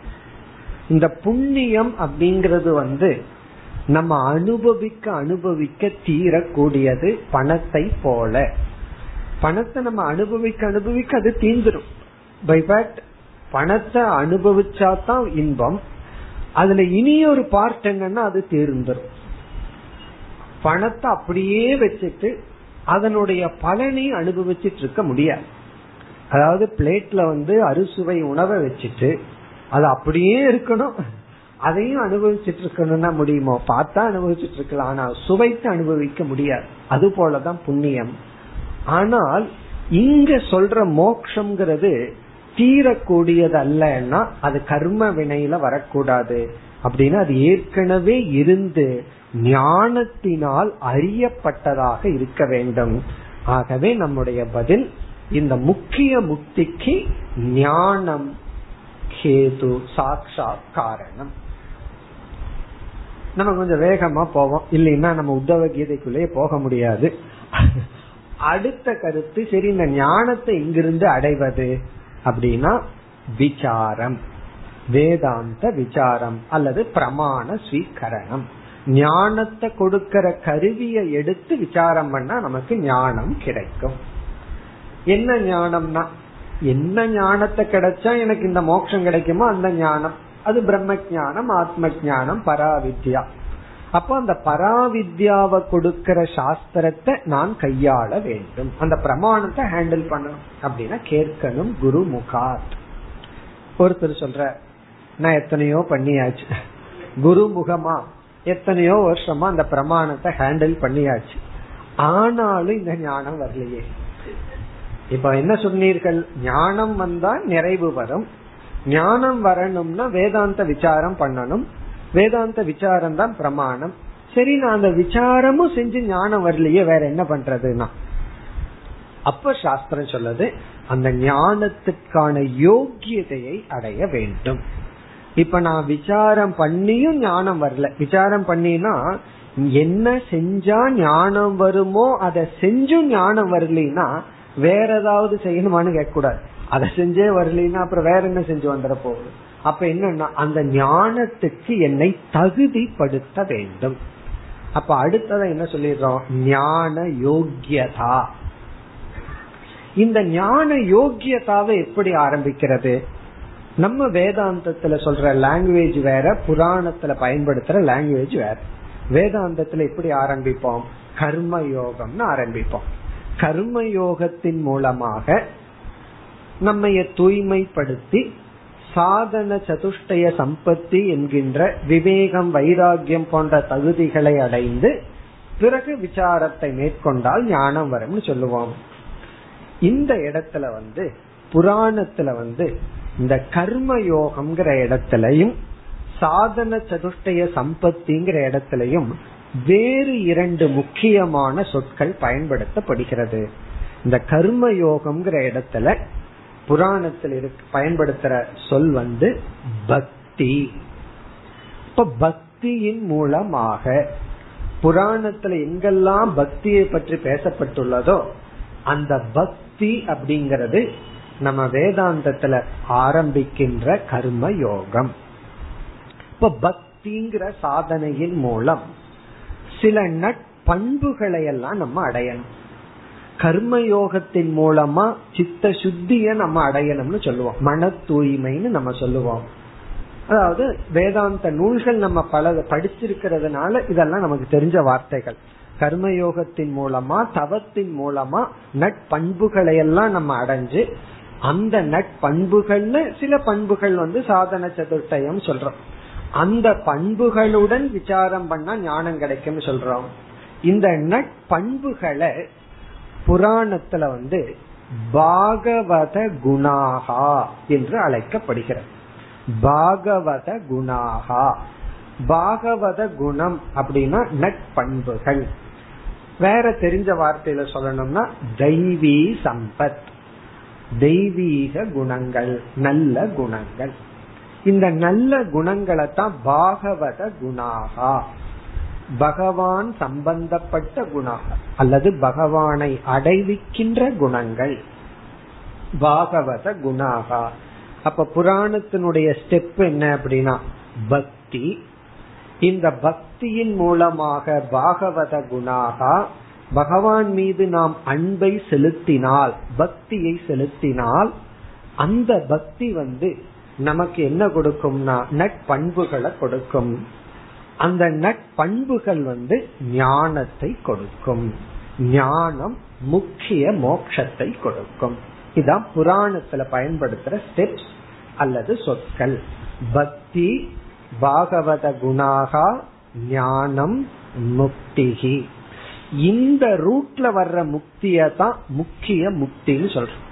இந்த புண்ணியம் அப்படிங்கிறது நம்ம அனுபவிக்க அனுபவிக்க தீரக்கூடியது. பணத்தை போல, பணத்தை நம்ம அனுபவிக்க அனுபவிக்க அது தீந்துரும். பை பட் பணத்தை அனுபவிச்சாதான் இன்பம். அதுல இனி ஒரு பார்ட் என்னன்னா அது தீர்ந்துரும். பணத்தை அப்படியே வச்சுட்டு அதனுடைய பலனை அனுபவிச்சுட்டு இருக்க முடியாது. அதாவது பிளேட்ல அறுசுவை உணவை வச்சுட்டு அது அப்படியே இருக்கணும், அதையும் அனுபவிச்சுட்டு இருக்கணும்னா முடியுமோ? பார்த்தா அனுபவிச்சுட்டு இருக்கலாம், ஆனா சுவைத்து அனுபவிக்க முடியாது. அது போலதான் புண்ணியம். ஆனால் இங்க சொல்ற மோட்சம்ங்கிறது தீரக்கூடியது அல்லன்னா அது கர்ம வினையில வரக்கூடாது. அப்படின்னா அது ஏற்கனவே இருந்து ஞானத்தினால் அறியப்பட்டதாக இருக்க வேண்டும். ஆகவே நம்முடைய பதில் இந்த முக்கிய முக்திக்கு ஞானம் கேது சாட்சாத் காரணம். நம்ம கொஞ்சம் வேகமா போவோம், இல்லைன்னா நம்ம உத்தவ கீதைக்குள்ளேயே போக முடியாது. அடுத்த கருத்து, சரி இந்த ஞானத்தை இங்கிருந்து அடைவது அப்படின்னா விசாரம், வேதாந்த விசாரம் அல்லது பிரமாண ஸ்வீகரணம். ஞானத்தை கொடுக்கிற கருவியை எடுத்து விசாரம் பண்ணா நமக்கு ஞானம் கிடைக்கும். என்ன ஞானம்னா, என்ன ஞானத்தை கிடைச்சா எனக்கு இந்த மோட்சம் கிடைக்குமோ அந்த ஞானம், அது பிரம்ம ஞானம், ஆத்ம ஞானம், பராவித்யா. அப்போ அந்த பராவித்யாவை கொடுக்கிற சாஸ்திரத்தை நான் கையாள வேண்டும், அந்த பிரமாணத்தை ஹேண்டில் பண்ணணும். அப்படின்னா கேட்கணும் குரு முகாத். ஒருத்தர் சொல்ற, நான் எத்தனையோ பண்ணியாச்சு, குரு முகமா எத்தனையோ வருஷமா அந்த பிரமாணத்தை ஹேண்டில் பண்ணியாச்சு, ஆனாலும் இந்த ஞானம் வரலையே. இப்ப என்ன சொன்னீர்கள், ஞானம் வந்தா நிறைவு வரும், ஞானம் வரணும்னா வேதாந்த விசாரம் பண்ணணும், வேதாந்த விசாரம் தான் பிரமாணம். சரி நான் அந்த விசாரமும் செஞ்சு ஞானம் வரலையே, வேற என்ன பண்றதுன்னா, அப்ப சாஸ்திரம் சொல்லுது அந்த ஞானத்துக்கான யோக்கியதையை அடைய வேண்டும். இப்ப நான் விசாரம் பண்ணியும் ஞானம் வரல, விசாரம் பண்ணினா என்ன செஞ்சா ஞானம் வருமோ அதை செஞ்சும் ஞானம் வரலினா வேற ஏதாவது செய்யணுமான்னு கேட்க கூடாது. அதை செஞ்சே வரலினா அப்புறம் வேற என்ன செஞ்சு வந்துட போகுது. அப்ப என்னன்னா அந்த ஞானத்துக்கு என்னை தகுதிப்படுத்த வேண்டும். அப்ப அடுத்ததான் என்ன சொல்லிடுறோம், ஞான யோக்கியதா. இந்த ஞான யோக்கியதாவை எப்படி ஆரம்பிக்கிறது, நம்ம வேதாந்தத்துல சொல்ற லாங்குவேஜ் வேற, புராணத்துல பயன்படுத்துற லாங்குவேஜ் வேற. வேதாந்தத்துல எப்படி ஆரம்பிப்போம், கர்மயோகம்னு ஆரம்பிப்போம். கர்மயோகத்தின் மூலமாக நம்மைய தூய்மைப்படுத்தி சாதன சதுஷ்டய சம்பத்தி என்கின்ற விவேகம் வைராகியம் போன்ற தகுதிகளை அடைந்து பிறகு விசாரத்தை மேற்கொண்டால் ஞானம் வரும்னு சொல்லுவோம். இந்த இடத்துல புராணத்துல இந்த கர்மயோகம்ங்கிற இடத்துலயும் சாதன சதுஷ்டய சம்பத்திங்கிற இடத்துலயும் வேறு இரண்டு முக்கியமான சொற்கள் பயன்படுத்தப்படுகிறது. இந்த கர்மயோகம்ங்கிற இடத்துல புராணத்தில் பயன்படுத்துற சொல் பக்தி. இப்ப பக்தியின் மூலமாக புராணத்துல எங்கெல்லாம் பக்தியை பற்றி பேசப்பட்டுள்ளதோ அந்த பக்தி அப்படிங்கறது நம்ம வேதாந்தத்துல ஆரம்பிக்கின்ற கர்ம யோகம். இப்ப பக்திங்கிற சாதனையின் மூலம் சில நட்பண்புகளை எல்லாம் நம்ம அடையணும். கர்மயோகத்தின் மூலமா சித்த சுத்திய நம்ம அடையணும்னு சொல்லுவோம், மன தூய்மைன்னு நம்ம சொல்லுவோம். அதாவது வேதாந்த நூல்கள் நம்ம பல படிச்சிருக்கிறதுனால இதெல்லாம் நமக்கு தெரிஞ்ச வார்த்தைகள். கர்மயோகத்தின் மூலமா தவத்தின் மூலமா நட்பண்புகளை எல்லாம் நம்ம அடைஞ்சு அந்த நட்பண்புகள்னு சில பண்புகள் சாதன சதுர்த்தயம் சொல்றோம். அந்த பண்புகளுடன் விசாரம் பண்ணா ஞானம் கிடைக்கும் சொல்றோம். இந்த நட்பண்புகளை புராணத்துல பாகவத குணாகா என்று அழைக்கப்படுகிறது. பாகவத குணாகா, பாகவத குணம் அப்படின்னா நட்பண்புகள். வேற தெரிஞ்ச வார்த்தையில சொல்லணும்னா தெய்வீ சம்பத், தெய்வீக குணங்கள், நல்ல குணங்கள். இந்த நல்ல குணங்களை தான் பாகவத குணாகா, பகவான் சம்பந்தப்பட்ட குணங்கள் அல்லது பகவானை அடைவிக்கின்ற குணங்கள் பாகவத குணாகா. அப்ப புராணத்தினுடைய ஸ்டெப் என்ன அப்படின்னா பக்தி. இந்த பக்தியின் மூலமாக பாகவத குணாகா, பகவான் மீது நாம் அன்பை செலுத்தினால், பக்தியை செலுத்தினால் அந்த பக்தி நமக்கு என்ன கொடுக்கும்னா நட்பண்புகளை கொடுக்கும். அந்த நட்பண்புகள் ஞானத்தை கொடுக்கும். ஞானம் முக்கிய மோட்சத்தை கொடுக்கும். இதான் புராணத்துல பயன்படுத்துற ஸ்டெப்ஸ் அல்லது சொற்கள். பக்தி, பாகவத குணாகா, ஞானம், முக்திகி. இந்த ரூட்ல வர்ற முக்திய தான் முக்கிய முக்தின்னு சொல்றோம்.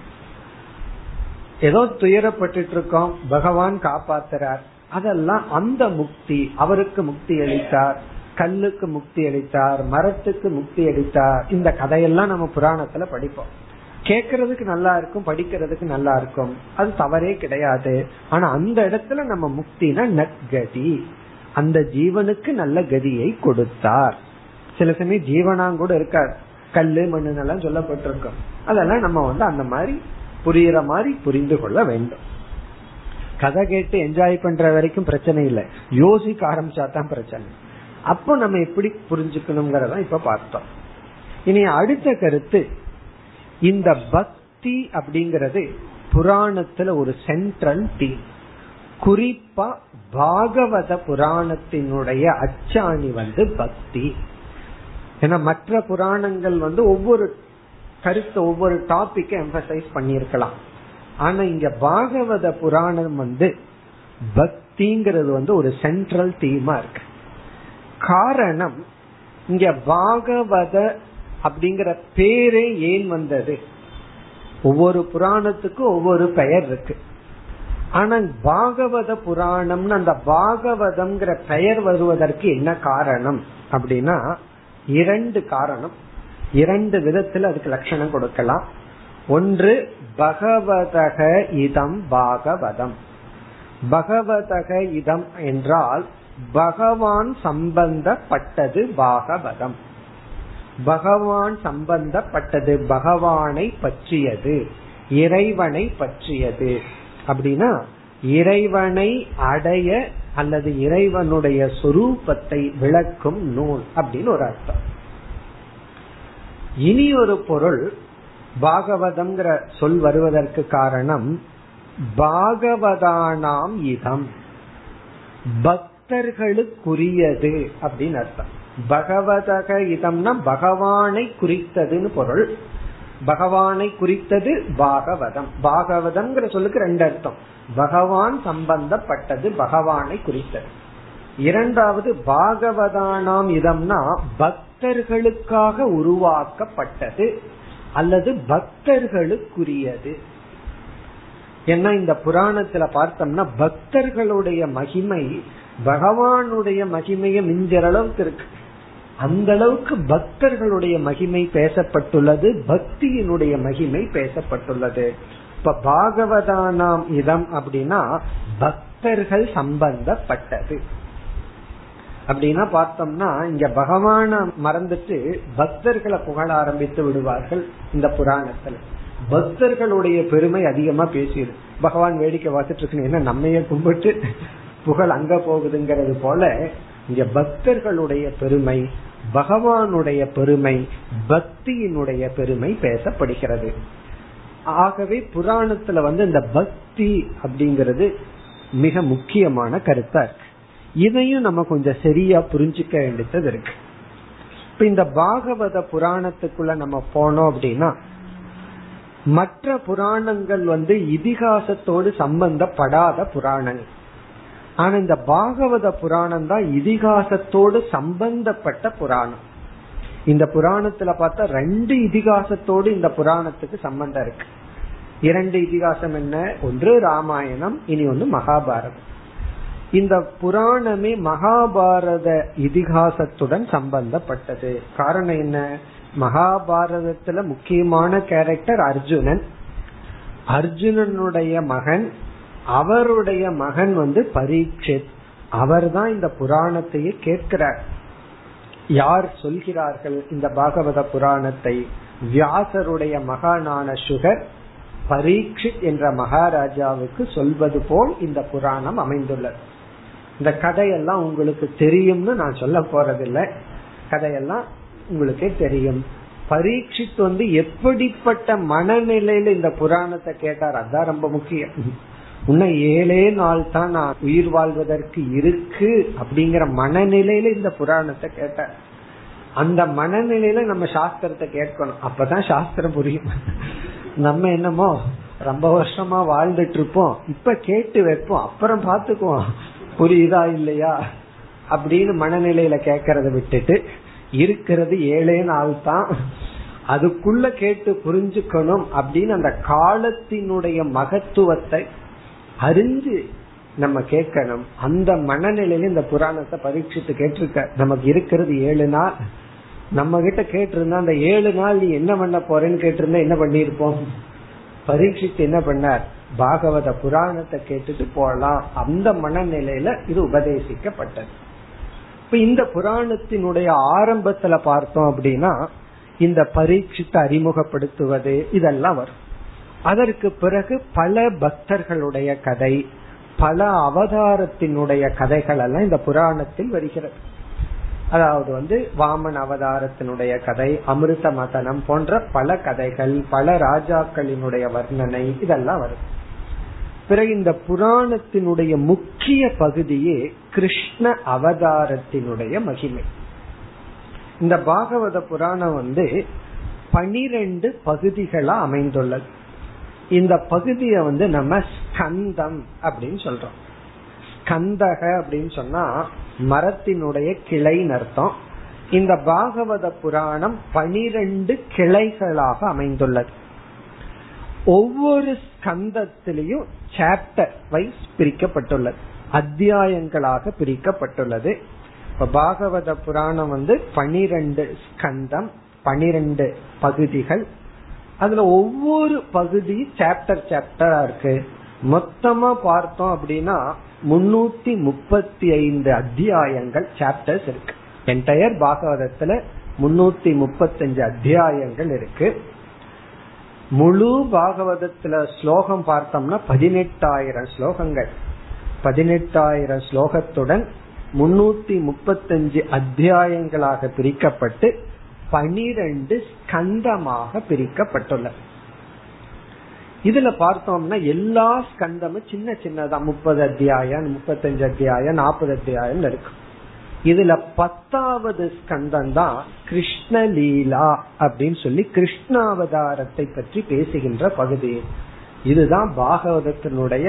ஏதோ துயரப்பட்டு இருக்கோம், பகவான் காப்பாத்துறார், அதெல்லாம் அந்த முக்தி, அவருக்கு முக்தி அளித்தார், கல்லுக்கு முக்தி அளித்தார், மரத்துக்கு முக்தி அளித்தார். இந்த கதையெல்லாம் நம்ம புராணத்துல படிப்போம். கேட்கறதுக்கு நல்லா இருக்கும், படிக்கிறதுக்கு நல்லா இருக்கும், அது தவறே கிடையாது. ஆனா அந்த இடத்துல நம்ம முக்தினா நற்கதி, அந்த ஜீவனுக்கு நல்ல கதியை கொடுத்தார். சில சமயம் ஜீவனாங்கூட இருக்கார், கல்லு மண்ணுன்னெல்லாம் சொல்லப்பட்டிருக்கோம். அதெல்லாம் நம்ம அந்த மாதிரி புரியுற மாதிரி புரிந்து கொள்ள வேண்டும். கதை கேட்டு என்ஜாய் பண்ற வரைக்கும் பிரச்சனை இல்லை, யோசிக்க ஆரம்பிச்சா தான் பிரச்சனை. அப்போ நம்ம எப்படி புரிஞ்சுக்கணும்ங்கறத இப்ப பார்த்தோம். இனி அடுத்த கருத்து, இந்த பக்தி அப்படிங்கறது புராணத்துல ஒரு சென்ட்ரல் தீம். குறிப்பா பாகவத புராணத்தினுடைய அச்சாணி பக்தி. ஏன்னா மற்ற புராணங்கள் ஒவ்வொரு கருத்து ஒவ்வொரு டாபிக் எம்பசைஸ் பண்ணிருக்கலாம். ஆனா இங்க பாகவத புராணம் பக்திங்கிறது ஒரு சென்ட்ரல் தீமா இருக்கு. காரணம், இங்க பாகவத அப்படிங்கிற பேரே ஏன் வந்தது? ஒவ்வொரு புராணத்துக்கும் ஒவ்வொரு பெயர் இருக்கு. ஆனா பாகவத புராணம்னு அந்த பாகவதம்ங்கிற பெயர் வருவதற்கு என்ன காரணம் அப்படின்னா இரண்டு காரணம். இரண்டு விதத்துல அதுக்கு லட்சணம் கொடுக்கலாம். ஒன்று பகவதக இதம் பாகவதம். பகவதக இதம் என்றால் பகவான் சம்பந்தப்பட்டது பாகவதம். பகவான் சம்பந்தப்பட்டது, பகவானை பற்றியது, இறைவனை பற்றியது. அப்படின்னா இறைவனை அடைய அல்லது இறைவனுடைய சொரூபத்தை விளக்கும் நூல் அப்படின்னு ஒரு அர்த்தம். இனி ஒரு பொருள் பாகவதம் சொல் வருவதற்கு காரணம் பாகவதானாம் இதம், பக்தர்களுக்குரியது அப்படின்னு அர்த்தம். பகவதக இதம்னா பகவானை குறித்ததுன்னு பொருள். பகவானை குறித்தது பாகவதம். பாகவதம் சொல்லுக்கு ரெண்டு அர்த்தம், பகவான் சம்பந்தப்பட்டது பகவானை குறித்தது. இரண்டாவது பாகவதானாம் இதம்னா பக்தர்களுக்காக உருவாக்கப்பட்டது அல்லது பக்தர்களுக்குரியது. ஏன்னா இந்த புராணத்துல பார்த்தோம்னா பக்தர்களுடைய மகிமை பகவானுடைய மகிமையை மிஞ்சற அளவுக்கு இருக்கு. அந்த அளவுக்கு பக்தர்களுடைய மகிமை பேசப்பட்டுள்ளது, பக்தியினுடைய மகிமை பேசப்பட்டுள்ளது. இப்ப பாகவதானாம் இதம் அப்படின்னா பக்தர்கள் சம்பந்தப்பட்டது அப்படின்னா பார்த்தோம்னா இங்க பகவான மறந்துட்டு பக்தர்களை புகழ ஆரம்பித்து விடுவார்கள். இந்த புராணத்துல பக்தர்களுடைய பெருமை அதிகமா பேசிடு. பகவான் வேடிக்கை வாசிட்டு இருக்கு, ஏன்னா நம்மையே கும்பிட்டு புகழ் அங்க போகுதுங்கிறது போல இங்க பக்தர்களுடைய பெருமை, பகவானுடைய பெருமை, பக்தியினுடைய பெருமை பேசப்படுகிறது. ஆகவே புராணத்துல இந்த பக்தி அப்படிங்கிறது மிக முக்கியமான கருத்தா இருக்கு. இதையும் நம்ம கொஞ்சம் சரியா புரிஞ்சுக்க வேண்டியது இருக்கு. இப்ப இந்த பாகவத புராணத்துக்குள்ள நம்ம போனோம் அப்படின்னா மற்ற புராணங்கள் இதிகாசத்தோடு சம்பந்தப்படாத புராணங்கள். ஆனா இந்த பாகவத புராணம் தான் இதிகாசத்தோடு சம்பந்தப்பட்ட புராணம். இந்த புராணத்துல பார்த்தா ரெண்டு இதிகாசத்தோடு இந்த புராணத்துக்கு சம்பந்தம் இருக்கு. இரண்டு இதிகாசம் என்ன? ஒன்று ராமாயணம், இனி ஒன்று மகாபாரதம். இந்த புராணமே மகாபாரத இதிகாசத்துடன் சம்பந்தப்பட்டது. காரணம் என்ன? மகாபாரதத்துல முக்கியமான கேரக்டர் அர்ஜுனன். அர்ஜுனனுடைய மகன், அவருடைய மகன் பரீட்சித். அவர் தான் இந்த புராணத்தையே கேட்கிறார். யார் சொல்கிறார்கள் இந்த பாகவத புராணத்தை? வியாசருடைய மகனான சுகர் பரீட்சித் என்ற மகாராஜாவுக்கு சொல்வது போல் இந்த புராணம் அமைந்துள்ளது. இந்த கதையெல்லாம் உங்களுக்கு தெரியும்னு நான் சொல்ல போறதில்லை, கதையெல்லாம் உங்களுக்கே தெரியும். பரீட்சித் எப்படிப்பட்ட மனநிலையில இந்த புராணத்தை கேட்டார், அதான் ரொம்ப முக்கியம். உன்ன 7 நாள் தான் நான் உயிர் வாழ்வதற்கு இருக்கு அப்படிங்கிற மனநிலையில இந்த புராணத்தை கேட்டார். அந்த மனநிலையில நம்ம சாஸ்திரத்தை கேட்கணும், அப்பதான் சாஸ்திரம் புரியும். நம்ம என்னமோ ரொம்ப வருஷமா வாழ்ந்துட்டு இருப்போம், இப்ப கேட்டு வைப்போம், அப்புறம் பாத்துக்குவோம் புரியுதா இல்லையா அப்படின்னு மனநிலையில கேட்கறத விட்டுட்டு இருக்கிறது 7 நாள் தான், அதுக்குள்ள கேட்டு புரிஞ்சுக்கணும் அப்படின்னு அந்த காலத்தினுடைய மகத்துவத்தை அறிஞ்சு நம்ம கேட்கணும். அந்த மனநிலையில இந்த புராணத்தை பரீட்சித்து கேட்டிருக்க. நமக்கு இருக்கிறது 7 நாள். நம்ம கிட்ட கேட்டிருந்தா அந்த 7 நாள் நீ என்ன பண்ண போறேன்னு கேட்டிருந்தா என்ன பண்ணிருப்போம்? பரீட்சித்து என்ன பண்ணார்? பாகவத புராணத்தை கேட்டுட்டு போலாம். அந்த மனநிலையில இது உபதேசிக்கப்பட்டது. இப்ப இந்த புராணத்தினுடைய ஆரம்பத்துல பார்த்தோம் அப்படின்னா இந்த பரீட்சித்து அறிமுகப்படுத்துவது இதெல்லாம் வரும். அதற்கு பிறகு பல பக்தர்களுடைய கதை, பல அவதாரத்தினுடைய கதைகள் எல்லாம் இந்த புராணத்தில் வருகிறது. அதாவது வாமன் அவதாரத்தினுடைய கதை, அமிர்த மதனம் போன்ற பல கதைகள், பல ராஜாக்களினுடைய வர்ணனை இதெல்லாம் வரும். பிறகு இந்த புராணத்தினுடைய முக்கிய பகுதியே கிருஷ்ண அவதாரத்தினுடைய மகிமை. இந்த பாகவத புராணம் 12 பகுதிகளா அமைந்துள்ளது. இந்த பகுதியை நம்ம ஸ்கந்தம் அப்படின்னு சொல்றோம். ஸ்கந்தக அப்படின்னு சொன்னா மரத்தினுடைய கிளை அர்த்தம். இந்த பாகவத புராணம் 12 கிளைகளாக அமைந்துள்ளது. ஒவ்வொரு ஸ்கந்தத்திலையும் சாப்டர் வைஸ் பிரிக்கப்பட்டுள்ளது, அத்தியாயங்களாக பிரிக்கப்பட்டுள்ளது. இப்ப பாகவத புராணம் 12 ஸ்கந்தம், 12 பகுதிகள். அதுல ஒவ்வொரு பகுதி சாப்டர் சாப்டரா இருக்கு. மொத்தமா பார்த்தோம் அப்படின்னா 335 அத்தியாயங்கள், சாப்டர்ஸ் இருக்கு. என்டையர் பாகவதத்துல 335 அத்தியாயங்கள் இருக்கு. முழு பாகவதத்துல ஸ்லோகம் பார்த்தோம்னா 18,000 ஸ்லோகங்கள். 18,000 ஸ்லோகத்துடன் 335 அத்தியாயங்களாக பிரிக்கப்பட்டு 12 ஸ்கந்தமாக பிரிக்கப்பட்டுள்ளது. இதுல பார்த்தோம்னா எல்லா ஸ்கந்தமும் சின்ன சின்னதா 30 அத்தியாயம், 35 அத்தியாயம், 40 அத்தியாயம் இருக்கும். இதுல 10வது ஸ்கந்தம் தான் கிருஷ்ணலீலா அப்படின்னு சொல்லி கிருஷ்ணாவதாரத்தை பற்றி பேசுகின்ற பகுதி. இதுதான் பாகவதத்தினுடைய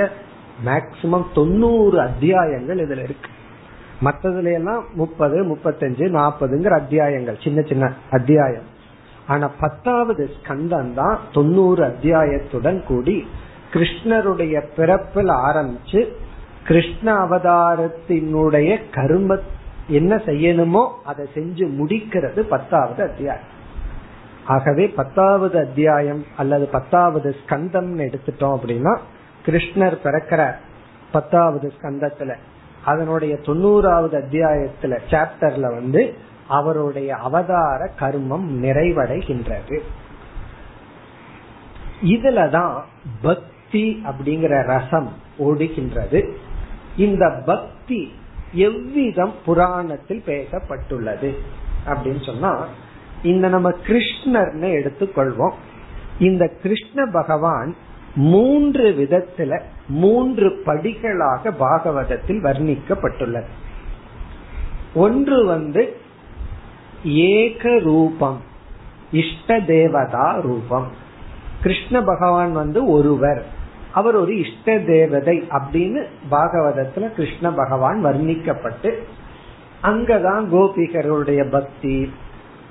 மேக்சிமம் 90 அத்தியாயங்கள் இதுல இருக்கு. மற்றதுல எல்லாம் 30, 35, 40ங்கிற அத்தியாயங்கள், சின்ன சின்ன அத்தியாயம். ஆனா 10வது ஸ்கந்தம் தான் 90 அத்தியாயத்துடன் கூடி கிருஷ்ணருடைய பிறப்பில் ஆரம்பிச்சு கிருஷ்ண அவதாரத்தினுடைய கர்ம என்ன செய்யணுமோ அதை செஞ்சு முடிக்கிறது 10வது அத்தியாயம். ஆகவே 10வது அத்தியாயம் அல்லது 10வது ஸ்கந்தம் எடுத்துட்டோம் அப்படின்னா கிருஷ்ணர் பிறக்கிற 10வது ஸ்கந்தத்துல அதனுடைய 90வது அத்தியாயத்துல சாப்டர்ல அவருடைய அவதார கர்மம் நிறைவடைகின்றது. இதுலதான் பக்தி அப்படிங்கிற ரசம் ஓடுகின்றது. இந்த பக்தி எவ்விதம் புராணத்தில் பேசப்பட்டுள்ளது அப்படின்னு சொன்னா, இந்த நம்ம கிருஷ்ணர்னு எடுத்துக்கொள்வோம். இந்த கிருஷ்ண பகவான் 3 விதத்துல 3 படிகளாக பாகவதத்தில் வர்ணிக்கப்பட்டுள்ளது. ஒன்று ஏக ரூபம், இஷ்ட தேவதா ரூபம். கிருஷ்ண பகவான் ஒருவர், அவர் ஒரு இஷ்ட தேவதை அப்படின்னு பாகவதத்துல கிருஷ்ண பகவான் வர்ணிக்கப்பட்டு அங்கதான் கோபிகருடைய பக்தி,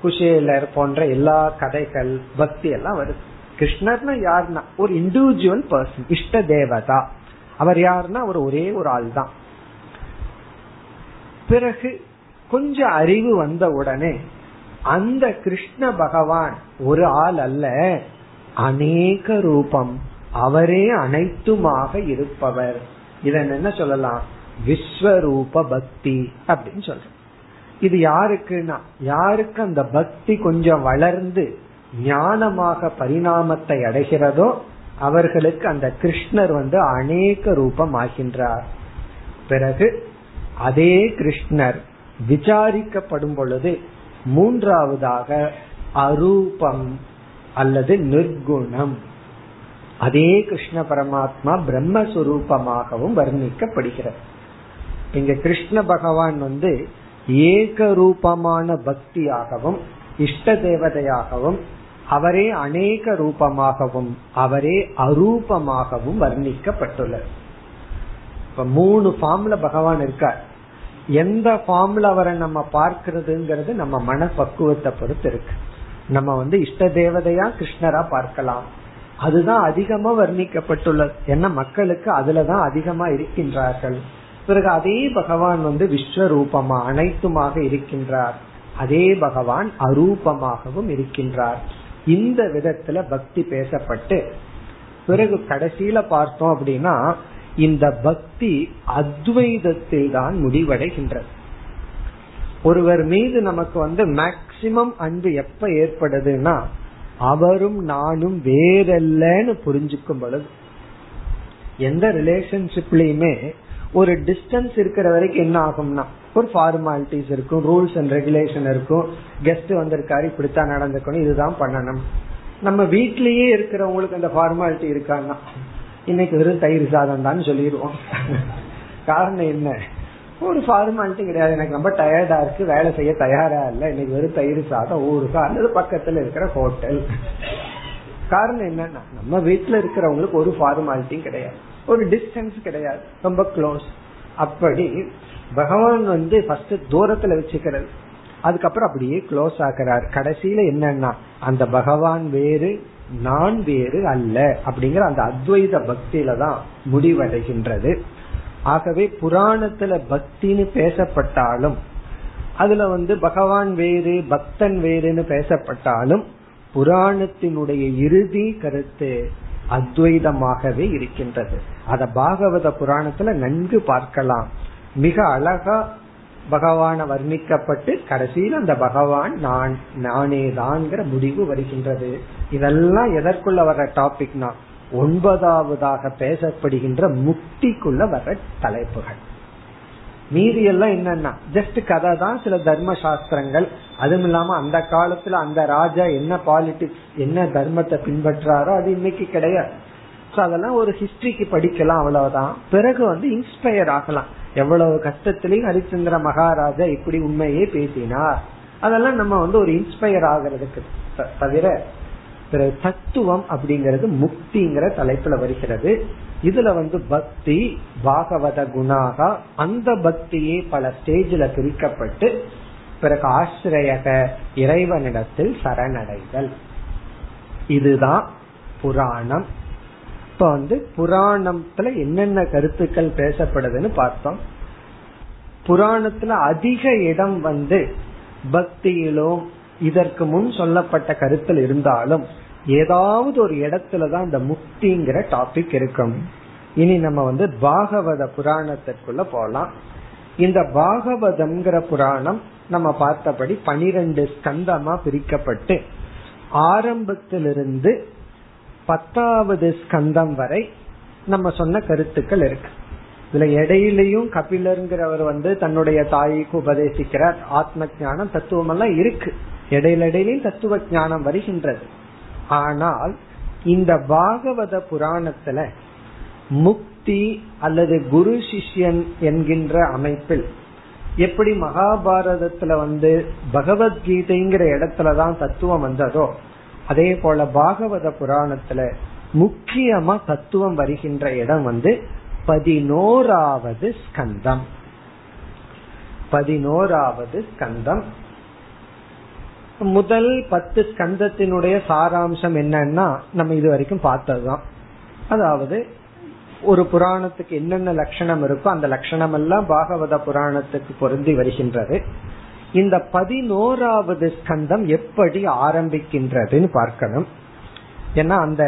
குஷேலர் போன்ற எல்லா கதைகள், பக்தி எல்லாம் வருது. கிருஷ்ணர்னா யாருன்னா ஒரு இண்டிவிஜுவல் பர்சன், இஷ்ட தேவதா. அவர் யாருன்னா அவர் ஒரே ஒரு ஆள் தான். பிறகு கொஞ்சம் அறிவு வந்த உடனே அந்த கிருஷ்ண பகவான் ஒரு ஆள் அல்ல, அநேக ரூபம், அவரே அனைத்துமாக இருப்பவர். இதன் என்ன சொல்லலாம்? விஸ்வரூப பக்தி அப்படின்னு சொல்ற. இது யாருக்குன்னா, யாருக்கு அந்த பக்தி கொஞ்சம் வளர்ந்து ஞானமாக பரிணாமத்தை அடைகிறதோ அவர்களுக்கு அந்த கிருஷ்ணர் அநேக ரூபம் ஆகின்றார். பிறகு அதே கிருஷ்ணர் விசாரிக்கப்படும் பொழுது 3வதாக அரூபம் அல்லது நிர்குணம், அதே கிருஷ்ண பரமாத்மா பிரம்மஸ்வரூபமாகவும் வர்ணிக்கப்படுகிறது. இங்க கிருஷ்ண பகவான் ஏக ரூபமான பக்தியாகவும் இஷ்ட தேவதையாகவும் அவரே அநேக ரூபமாகவும் அவரே அரூபமாகவும் வர்ணிக்கப்பட்டுள்ளது. இப்ப 3 ஃபார்ம்ல பகவான் இருக்கார். எந்த ஃபார்ம்ல அவரை நம்ம பார்க்கிறதுங்கிறது நம்ம மன பக்குவத்தை பொறுத்து இருக்கு. நம்ம இஷ்ட தேவதையா கிருஷ்ணரா பார்க்கலாம், அதுதான் அதிகமா வர்ணிக்கப்பட்டுள்ளது. ஏன்னா மக்களுக்கு அதுலதான் அதிகமா இருக்கின்றார்கள். பிறகு அதே பகவான் விஸ்வரூபமா அனைத்துமாக இருக்கின்றார், அதே பகவான் அரூபமாகவும் இருக்கின்றார். இந்த விதத்துல பக்தி பேசப்பட்டு பிறகு கடைசியில பார்த்தோம் அப்படின்னா இந்த பக்தி அத்வைதத்தில் தான் முடிவடைகின்றது. ஒருவர் மீது நமக்கு மேக்சிமம் அன்பு எப்ப ஏற்படுதுன்னா அவரும் நானும் வேறல்லன்னு புரிஞ்சுக்கும் பொழுது. எந்த ரிலேஷன்ஷிப்லயுமே ஒரு டிஸ்டன்ஸ் இருக்கிற வரைக்கும் என்ன ஆகும்னா ஒரு ஃபார்மாலிட்டிஸ் இருக்கும், ரூல்ஸ் அண்ட் ரெகுலேஷன் இருக்கும், கெஸ்ட் வந்திருக்காரு இப்படித்தான் நடந்துக்கணும், இதுதான் பண்ணணும். நம்ம வீட்லயே இருக்கிறவங்களுக்கு அந்த ஃபார்மாலிட்டி இருக்காங்கன்னா இன்னைக்கு வெறும் தயிர் சாதம் தான் சொல்லிடுவோம். காரணம் என்ன? ஒரு ஃபார்மாலிட்டி கிடையாது. எனக்கு ரொம்ப டயர்டா இருக்கு, வேலை செய்ய தயாரா இல்லை, இன்னைக்கு வெறும் தயிர் சாதம் ஊருக்கா அல்லது பக்கத்துல இருக்கிற ஹோட்டல். காரணம் என்னன்னா நம்ம வீட்டுல இருக்கிறவங்களுக்கு ஒரு ஃபார்மாலிட்டியும் கிடையாது, ஒரு டிஸ்டன்ஸ் கிடையாது, ரொம்ப க்ளோஸ். அப்படி பகவான் ஃபர்ஸ்ட் தூரத்துல வச்சுக்கிறது, அதுக்கப்புறம் அப்படியே க்ளோஸ் ஆகிறார். கடைசியில என்னன்னா அந்த பகவான் வேறு நான் வேறு அல்ல அப்படிங்கிற அந்த அத்வைத பக்தியில தான் முடிவடைகின்றது. ஆகவே புராணத்துல பக்தின்னு பேசப்பட்டாலும் அதுல பகவான் வேறு பக்தன் வேறுன்னு பேசப்பட்டாலும் புராணத்தினுடைய இறுதி கருத்து அத்வைதமாகவே இருக்கின்றது. அத பாகவத புராணத்துல நன்கு பார்க்கலாம். மிக அழகா பகவான வர்ணிக்கப்பட்டு கடைசியில் அந்த பகவான் நான் நானேதான்ங்கிற முடிவு வருகின்றது. இதெல்லாம் எதற்குள்ள வர்ற டாபிக்னா ஒன்பதாவதாக பேசப்படுகின்ற முக்திக்குள்ள வர்ற தலைப்புகள். மீதி எல்லாம் என்னன்னா ஜஸ்ட் கதை தான், சில தர்ம சாஸ்திரங்கள், அதுவும் இல்லாம அந்த காலத்துல அந்த ராஜா என்ன பாலிடிக்ஸ் என்ன தர்மத்தை பின்பற்றாரோ அது இன்னைக்கு கிடையாது. அதெல்லாம் ஒரு ஹிஸ்டரிக்கு படிக்கலாம், அவ்வளவுதான். பிறகு இன்ஸ்பயர் ஆகலாம். எவ்வளவு கஷ்டத்திலையும் ஹரிச்சந்திர மகாராஜா இப்படி உண்மையே பேசினார், அதெல்லாம் நம்ம ஒரு இன்ஸ்பயர் ஆகிறதுக்கு தவிர தத்துவம் அப்படிங்கிறது முக்திங்கிற தலைப்புல வருகிறது. இதுல பக்தி பாகவத குணாக அந்த பக்தியே பல ஸ்டேஜில பிரிக்கப்பட்டு பிறகு ஆசிரியக இறைவனிடத்தில் சரணடைதல். இதுதான் புராணம். இப்ப புராணத்துல என்னென்ன கருத்துக்கள் பேசப்படுதுன்னு பார்த்தோம். புராணத்துல அதிக இடம் பக்தியிலும் இதற்கு முன் சொல்லப்பட்ட கருத்தில் இருந்தாலும் ஏதாவது ஒரு இடத்துலதான் இந்த முக்திங்கிற டாபிக் இருக்கும். இனி நம்ம பாகவத புராணத்திற்குள்ள போலாம். இந்த பாகவதம்ங்கிற புராணம் நம்ம பார்த்தபடி 12 ஸ்கந்தமா பிரிக்கப்பட்டு ஆரம்பத்திலிருந்து 10வது ஸ்கந்தம் வரை நம்ம சொன்ன கருத்துக்கள் இருக்கு. இதுல இடையிலையும் கபிலருங்கிறவர் தன்னுடைய தாய்க்கு உபதேசிக்கிறார். ஆத்ம ஞானம் தத்துவம் எல்லாம் இருக்கு, இடையிலடையிலையும் தத்துவ ஞானம் வருகின்றது. ஆனால் இந்த பாகவத புராணத்துல முக்தி அல்லது குரு சிஷ்யன் என்கின்ற அமைப்பில் எப்படி மகாபாரதத்துல பகவத்கீதைங்கிற இடத்துலதான் தத்துவம் வந்ததோ அதே போல பாகவத புராணத்துல முக்கியமா தத்துவம் வருகின்ற இடம் 11வது ஸ்கந்தம். 11வது ஸ்கந்தம் முதல் 10 ஸ்கந்தத்தினுடைய சாராம்சம் என்னன்னா நம்ம இது வரைக்கும் பார்த்ததுதான். அதாவது ஒரு புராணத்துக்கு என்னென்ன லட்சணம் இருக்கோ அந்த லட்சணம் எல்லாம் பாகவத புராணத்துக்கு பொருந்தி வருகின்றது. இந்த 11வது ஸ்கந்தம் எப்படி ஆரம்பிக்கின்றதுன்னு பார்க்கணும். ஏன்னா அந்த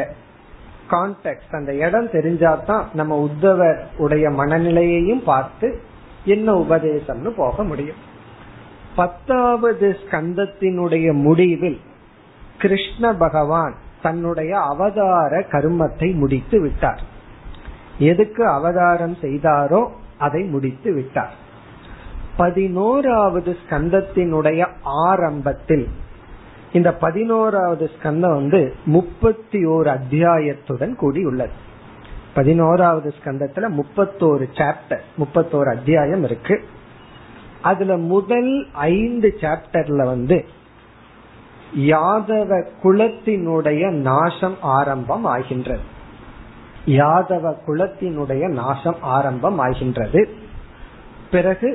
கான்டெக்ட், அந்த இடம் தெரிஞ்சாதான் நம்ம உத்தவர் உடைய மனநிலையையும் பார்த்து என்ன உபதேசம்னு போக முடியும். 10வது ஸ்கந்தத்தினுடைய முடிவில் கிருஷ்ண பகவான் தன்னுடைய அவதார கர்மத்தை முடித்து விட்டார். எதுக்கு அவதாரம் செய்தாரோ அதை முடித்து விட்டார். 11வது ஸ்கந்தத்தினுடைய ஆரம்பத்தில் இந்த 11வது ஸ்கந்தம் 31 அத்தியாயத்துடன் கூடி உள்ளது. 11வது ஸ்கந்தத்துல 31 சாப்டர் 31 அத்தியாயம் இருக்கு. அதுல முதல் 5 சாப்டர்ல யாதவ குலத்தினுடைய நாசம் ஆரம்பம் ஆகின்றது. யாதவ குலத்தினுடைய நாசம் ஆரம்பம் ஆகின்றது. பிறகு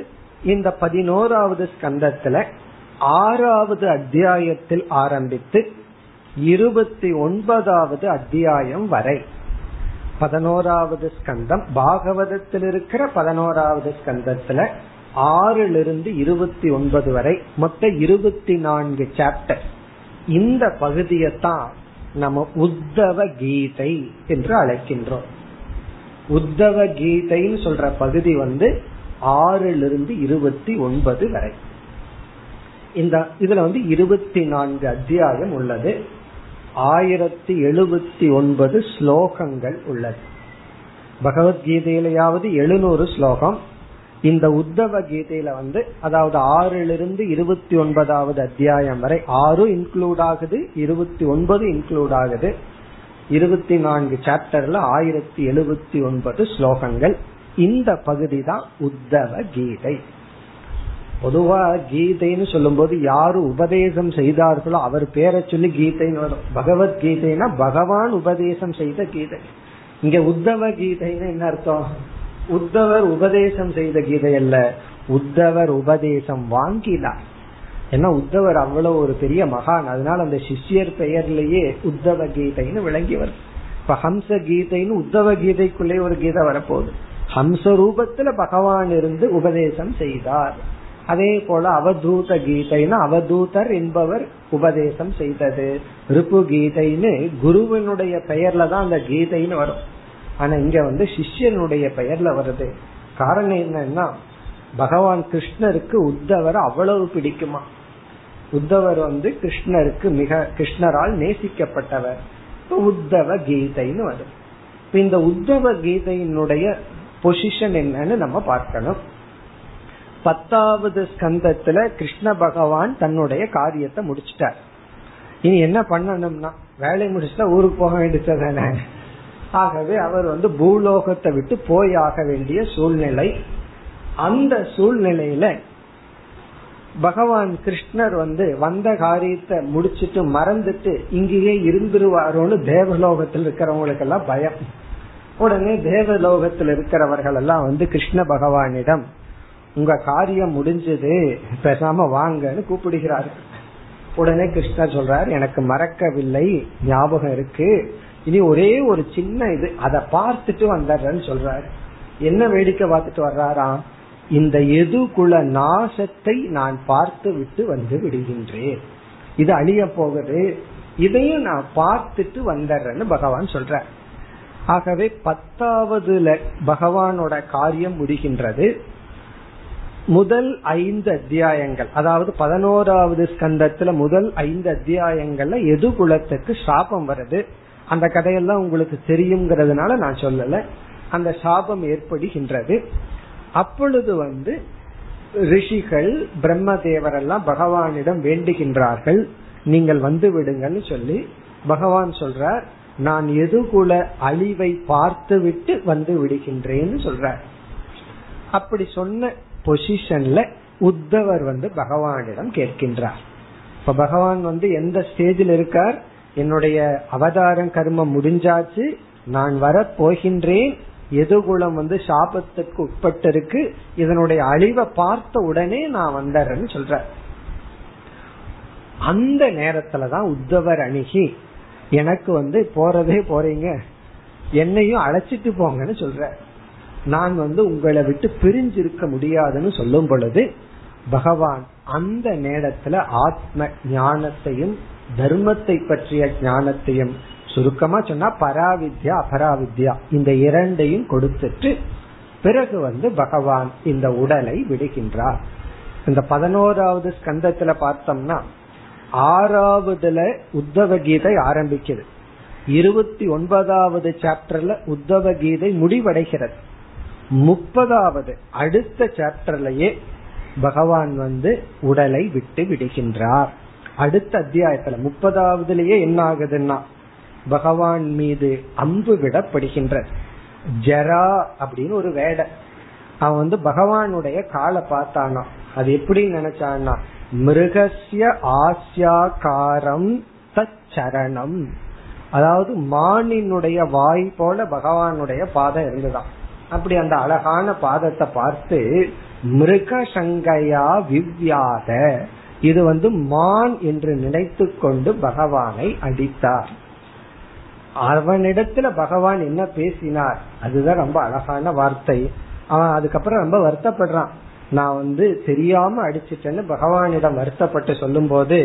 இந்த 11வது ஸ்கந்தத்துல 6வது அத்தியாயத்தில் ஆரம்பித்து 29வது அத்தியாயம் வரை 11வது ஸ்கந்தம், பாகவதத்தில் இருக்கிற 11வது ஸ்கந்தத்துல 6லிருந்து 29 வரை மொத்தம் 24 சாப்டர். இந்த பகுதியத்தான் நம்ம உத்தவ கீதை என்று அழைக்கின்றோம். உத்தவ கீதைன்னு சொல்ற பகுதி 6லிருந்து 29 வரை. இந்த இதுல 24 அத்தியாயம் உள்ளது. 1079 ஸ்லோகங்கள் உள்ளது. பகவத்கீதையிலாவது 700 ஸ்லோகம், இந்த உத்தவ கீதையில அதாவது 6லிருந்து 29வது அத்தியாயம் வரை 6 இன்க்ளூட் ஆகுது, 29 இன்க்ளூட் ஆகுது. 24 சாப்டர்ல 1079 ஸ்லோகங்கள். இந்த பகுதி தான் உத்தவ கீதை. பொதுவா கீதைன்னு சொல்லும் போது யாரு உபதேசம் செய்தார்களோ அவர் பேரை சொல்லி கீதைன்னு வரும். பகவத்கீதைனா பகவான் உபதேசம் செய்த கீதை. இங்க உத்தவ கீதைன்னு என்ன அர்த்தம்? உத்தவர் உபதேசம் செய்த கீதை அல்ல, உத்தவர் உபதேசம் வாங்கினார். ஏன்னா உத்தவர் அவ்வளவு ஒரு பெரிய மகான், அதனால அந்த சிஷ்யர் பெயர்லயே உத்தவ கீதைன்னு விளங்கி வரும். இப்ப ஹம்ச கீதைன்னு உத்தவ கீதைக்குள்ளே ஒரு கீதை வரப்போகுது. ஹம்ச ரூபத்துல பகவான் இருந்து உபதேசம் செய்தார். அதே போல அவதூத கீதைன்னு அவதூதர் என்பவர் உபதேசம் செய்தது. ரிபு கீதைன்னு குருவனுடைய பெயர்ல தான் அந்த கீதைன்னு வரும். ஆனா இங்க சிஷ்யனுடைய பெயர்ல வருது. காரணம் என்னன்னா பகவான் கிருஷ்ணருக்கு உத்தவர் அவ்வளவு பிடிக்குமா. உத்தவர் கிருஷ்ணருக்கு மிக கிருஷ்ணரால் நேசிக்கப்பட்டவர். உத்தவ கீதைன்னு வரும். இந்த உத்தவ கீதையினுடைய பொசிஷன் என்னன்னு நம்ம பார்க்கணும். 10வது ஸ்கந்தத்துல கிருஷ்ண பகவான் தன்னுடைய காரியத்தை முடிச்சுட்டார். இனி என்ன பண்ணணும்னா, வேலை முடிச்சுட்டா ஊருக்கு போக வேண்டியதானே. ஆகவே அவர் பூலோகத்தை விட்டு போய் ஆக வேண்டிய சூழ்நிலை. அந்த சூழ்நிலையில பகவான் கிருஷ்ணர் வந்த காரியத்தை முடிச்சுட்டு மறந்துட்டு இங்கேயே இருந்துருவாரோன்னு தேவலோகத்தில் இருக்கிறவங்களுக்கு எல்லாம் பயம். உடனே தேவலோகத்தில் இருக்கிறவர்கள் எல்லாம் கிருஷ்ண பகவானிடம் உங்க காரியம் முடிஞ்சது, பேசாம வாங்கன்னு கூப்பிடுகிறார். உடனே கிருஷ்ணர் சொல்றார், எனக்கு மறக்கவில்லை, ஞாபகம் இருக்கு, இனி ஒரே ஒரு சின்ன இது அதை பார்த்துட்டு வந்தாருன்னு சொல்றாரு. என்ன வேடிக்கை பார்த்துட்டு வர்றாராம்? இந்த எதுகுல நாசத்தை நான் பார்த்து விட்டு விடுகின்றேன், இது அழிய போகுது, இதையும் நான் பார்த்துட்டு வந்தர்றேன்னு பகவான் சொல்ற. ஆகவே 10வதுல பகவானோட காரியம் முடிகின்றது. முதல் 5 அத்தியாயங்கள், அதாவது 11வது ஸ்கந்தத்துல முதல் 5 அத்தியாயங்கள்ல எது குலத்துக்கு சாபம் வருது. அந்த கதையெல்லாம் உங்களுக்கு தெரியுங்கிறதுனால நான் சொல்லல. அந்த சாபம் ஏற்படுகின்றது. அப்பொழுது ரிஷிகள் பிரம்மதேவர் எல்லாம் பகவானிடம் வேண்டுகின்றார்கள், நீங்கள் வந்து விடுங்கன்னு சொல்லி. பகவான் சொல்றார், நான் எது குல அழிவை பார்த்து விட்டு விடுகின்றேன்னு சொல்றார். அப்படி சொன்ன பொசிஷன்ல உத்தவர் பகவானிடம் கேட்கின்றார். இப்ப பகவான் எந்த ஸ்டேஜில் இருக்கார்? என்னுடைய அவதாரம் கர்மம் முடிஞ்சாச்சு, நான் வர போகின்றேன், எதுகுலம் சாபத்துக்கு உட்பட்டிருக்கு, இதனுடைய அழிவை பார்த்த உடனே நான் வந்தர்றேன்னு சொல்ற. அந்த நேரத்துலதான் உத்தவர் அணுகி, எனக்கு போறதே போறீங்க, என்னையும் அழைச்சிட்டு போங்கன்னு சொல்ற. நான் உங்களை விட்டு பிரிஞ்சிருக்க முடியாதுன்னு சொல்லும் பொழுது பகவான் அந்த நேரத்துல ஆத்ம ஞானத்தையும் தர்மத்தை பற்றிய ஞானத்தையும், சுருக்கமா சொன்னா பராவித்யா அபராவித்யா, இந்த இரண்டையும் கொடுத்துட்டு பிறகு பகவான் இந்த உடலை விடுகின்றார். இந்த 11வது ஸ்கந்தத்துல பார்த்தோம்னா 6வதுல உத்தவ கீதை ஆரம்பிக்குது, 29வது சாப்டர்ல உத்தவ கீதை முடிவடைகிறது. 30வது அடுத்த சாப்டர்லயே பகவான் உடலை விட்டு விடுகின்றார். அடுத்த அத்தியாயத்துல 30வதுலயே என்ன ஆகுதுன்னா பகவான் மீது அம்பு விடப்படுகின்ற ஜரா அப்படின்னு ஒரு வேட. அவன் பகவானுடைய காலை பார்த்தானா, அது எப்படி நினைச்சான்னா மிருகஸ்ய ஆஸ்யாகாரம் தச்சரணம், அதாவது மானினுடைய வாய் போல பகவானுடைய பாதம் இருந்துதான். அப்படி அந்த அழகான பாதத்தை பார்த்து மிருக சங்கையா விவ்யாத, இது மான் என்று நினைத்துக் கொண்டு பகவானை அடித்தார். அவனிடத்துல பகவான் என்ன பேசினார், அதுதான் ரொம்ப அழகான வார்த்தை. அவன் அதுக்கப்புறம் ரொம்ப வருத்தப்படுறான், நான் தெரியாம அடிச்சிட்டேன்னு பகவானிடம் வருத்தப்பட்டு சொல்லும் போது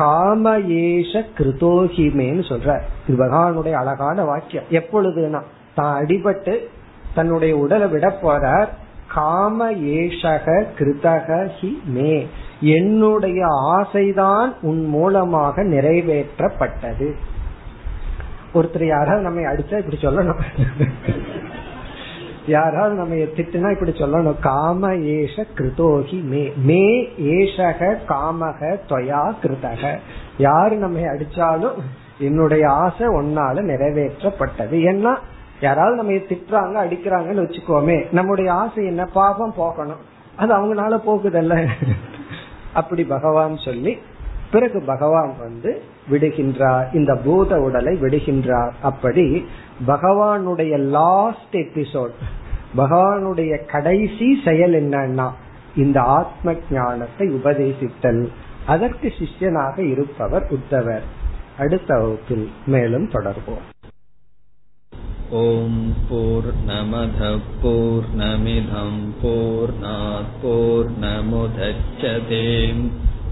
காமயேஷ கிருதோஹிமேன்னு சொல்ற. இது பகவானுடைய அழகான வாக்கியம். எப்பொழுதுனா தான் அடிபட்டு தன்னுடைய உடலை விட போறார். காம ஏஷக கிருதக ஹி மே, என்னுடைய ஆசைதான் உன் மூலமாக நிறைவேற்றப்பட்டது. ஒருத்தர் யாராவது நம்ம அடிச்சா இப்படி சொல்லணும், யாராவது நம்ம திட்டுனா இப்படி சொல்லணும், காம ஏஷ கிருதோஹி மே மே ஏஷக காமக தொயா கிருதக. யாரு நம்ம அடிச்சாலும் என்னுடைய ஆசை உன்னால நிறைவேற்றப்பட்டது. ஏன்னா யாராவது நம்ம திட்டுறாங்க அடிக்கிறாங்கன்னு வச்சுக்கோமே, நம்முடைய ஆசை என்ன, பாவம் போகணும், அது அவங்களால போகுதல்ல. அப்படி பகவான் சொல்லி பிறகு பகவான் விடுகின்றார், இந்த பூத உடலை விடுகின்றார். அப்படி பகவானுடைய லாஸ்ட் எபிசோட், பகவானுடைய கடைசி செயல் என்னன்னா இந்த ஆத்ம ஞானத்தை உபதேசித்தல். அதற்கு சிஷ்யனாக இருப்பவர் உத்தவர். அடுத்த வகுப்பில் மேலும் தொடர்வோம். ஓம் பூர்ணமதః பூர்ணமிதம் பூர்ணாத் பூர்ணமுதச்யதே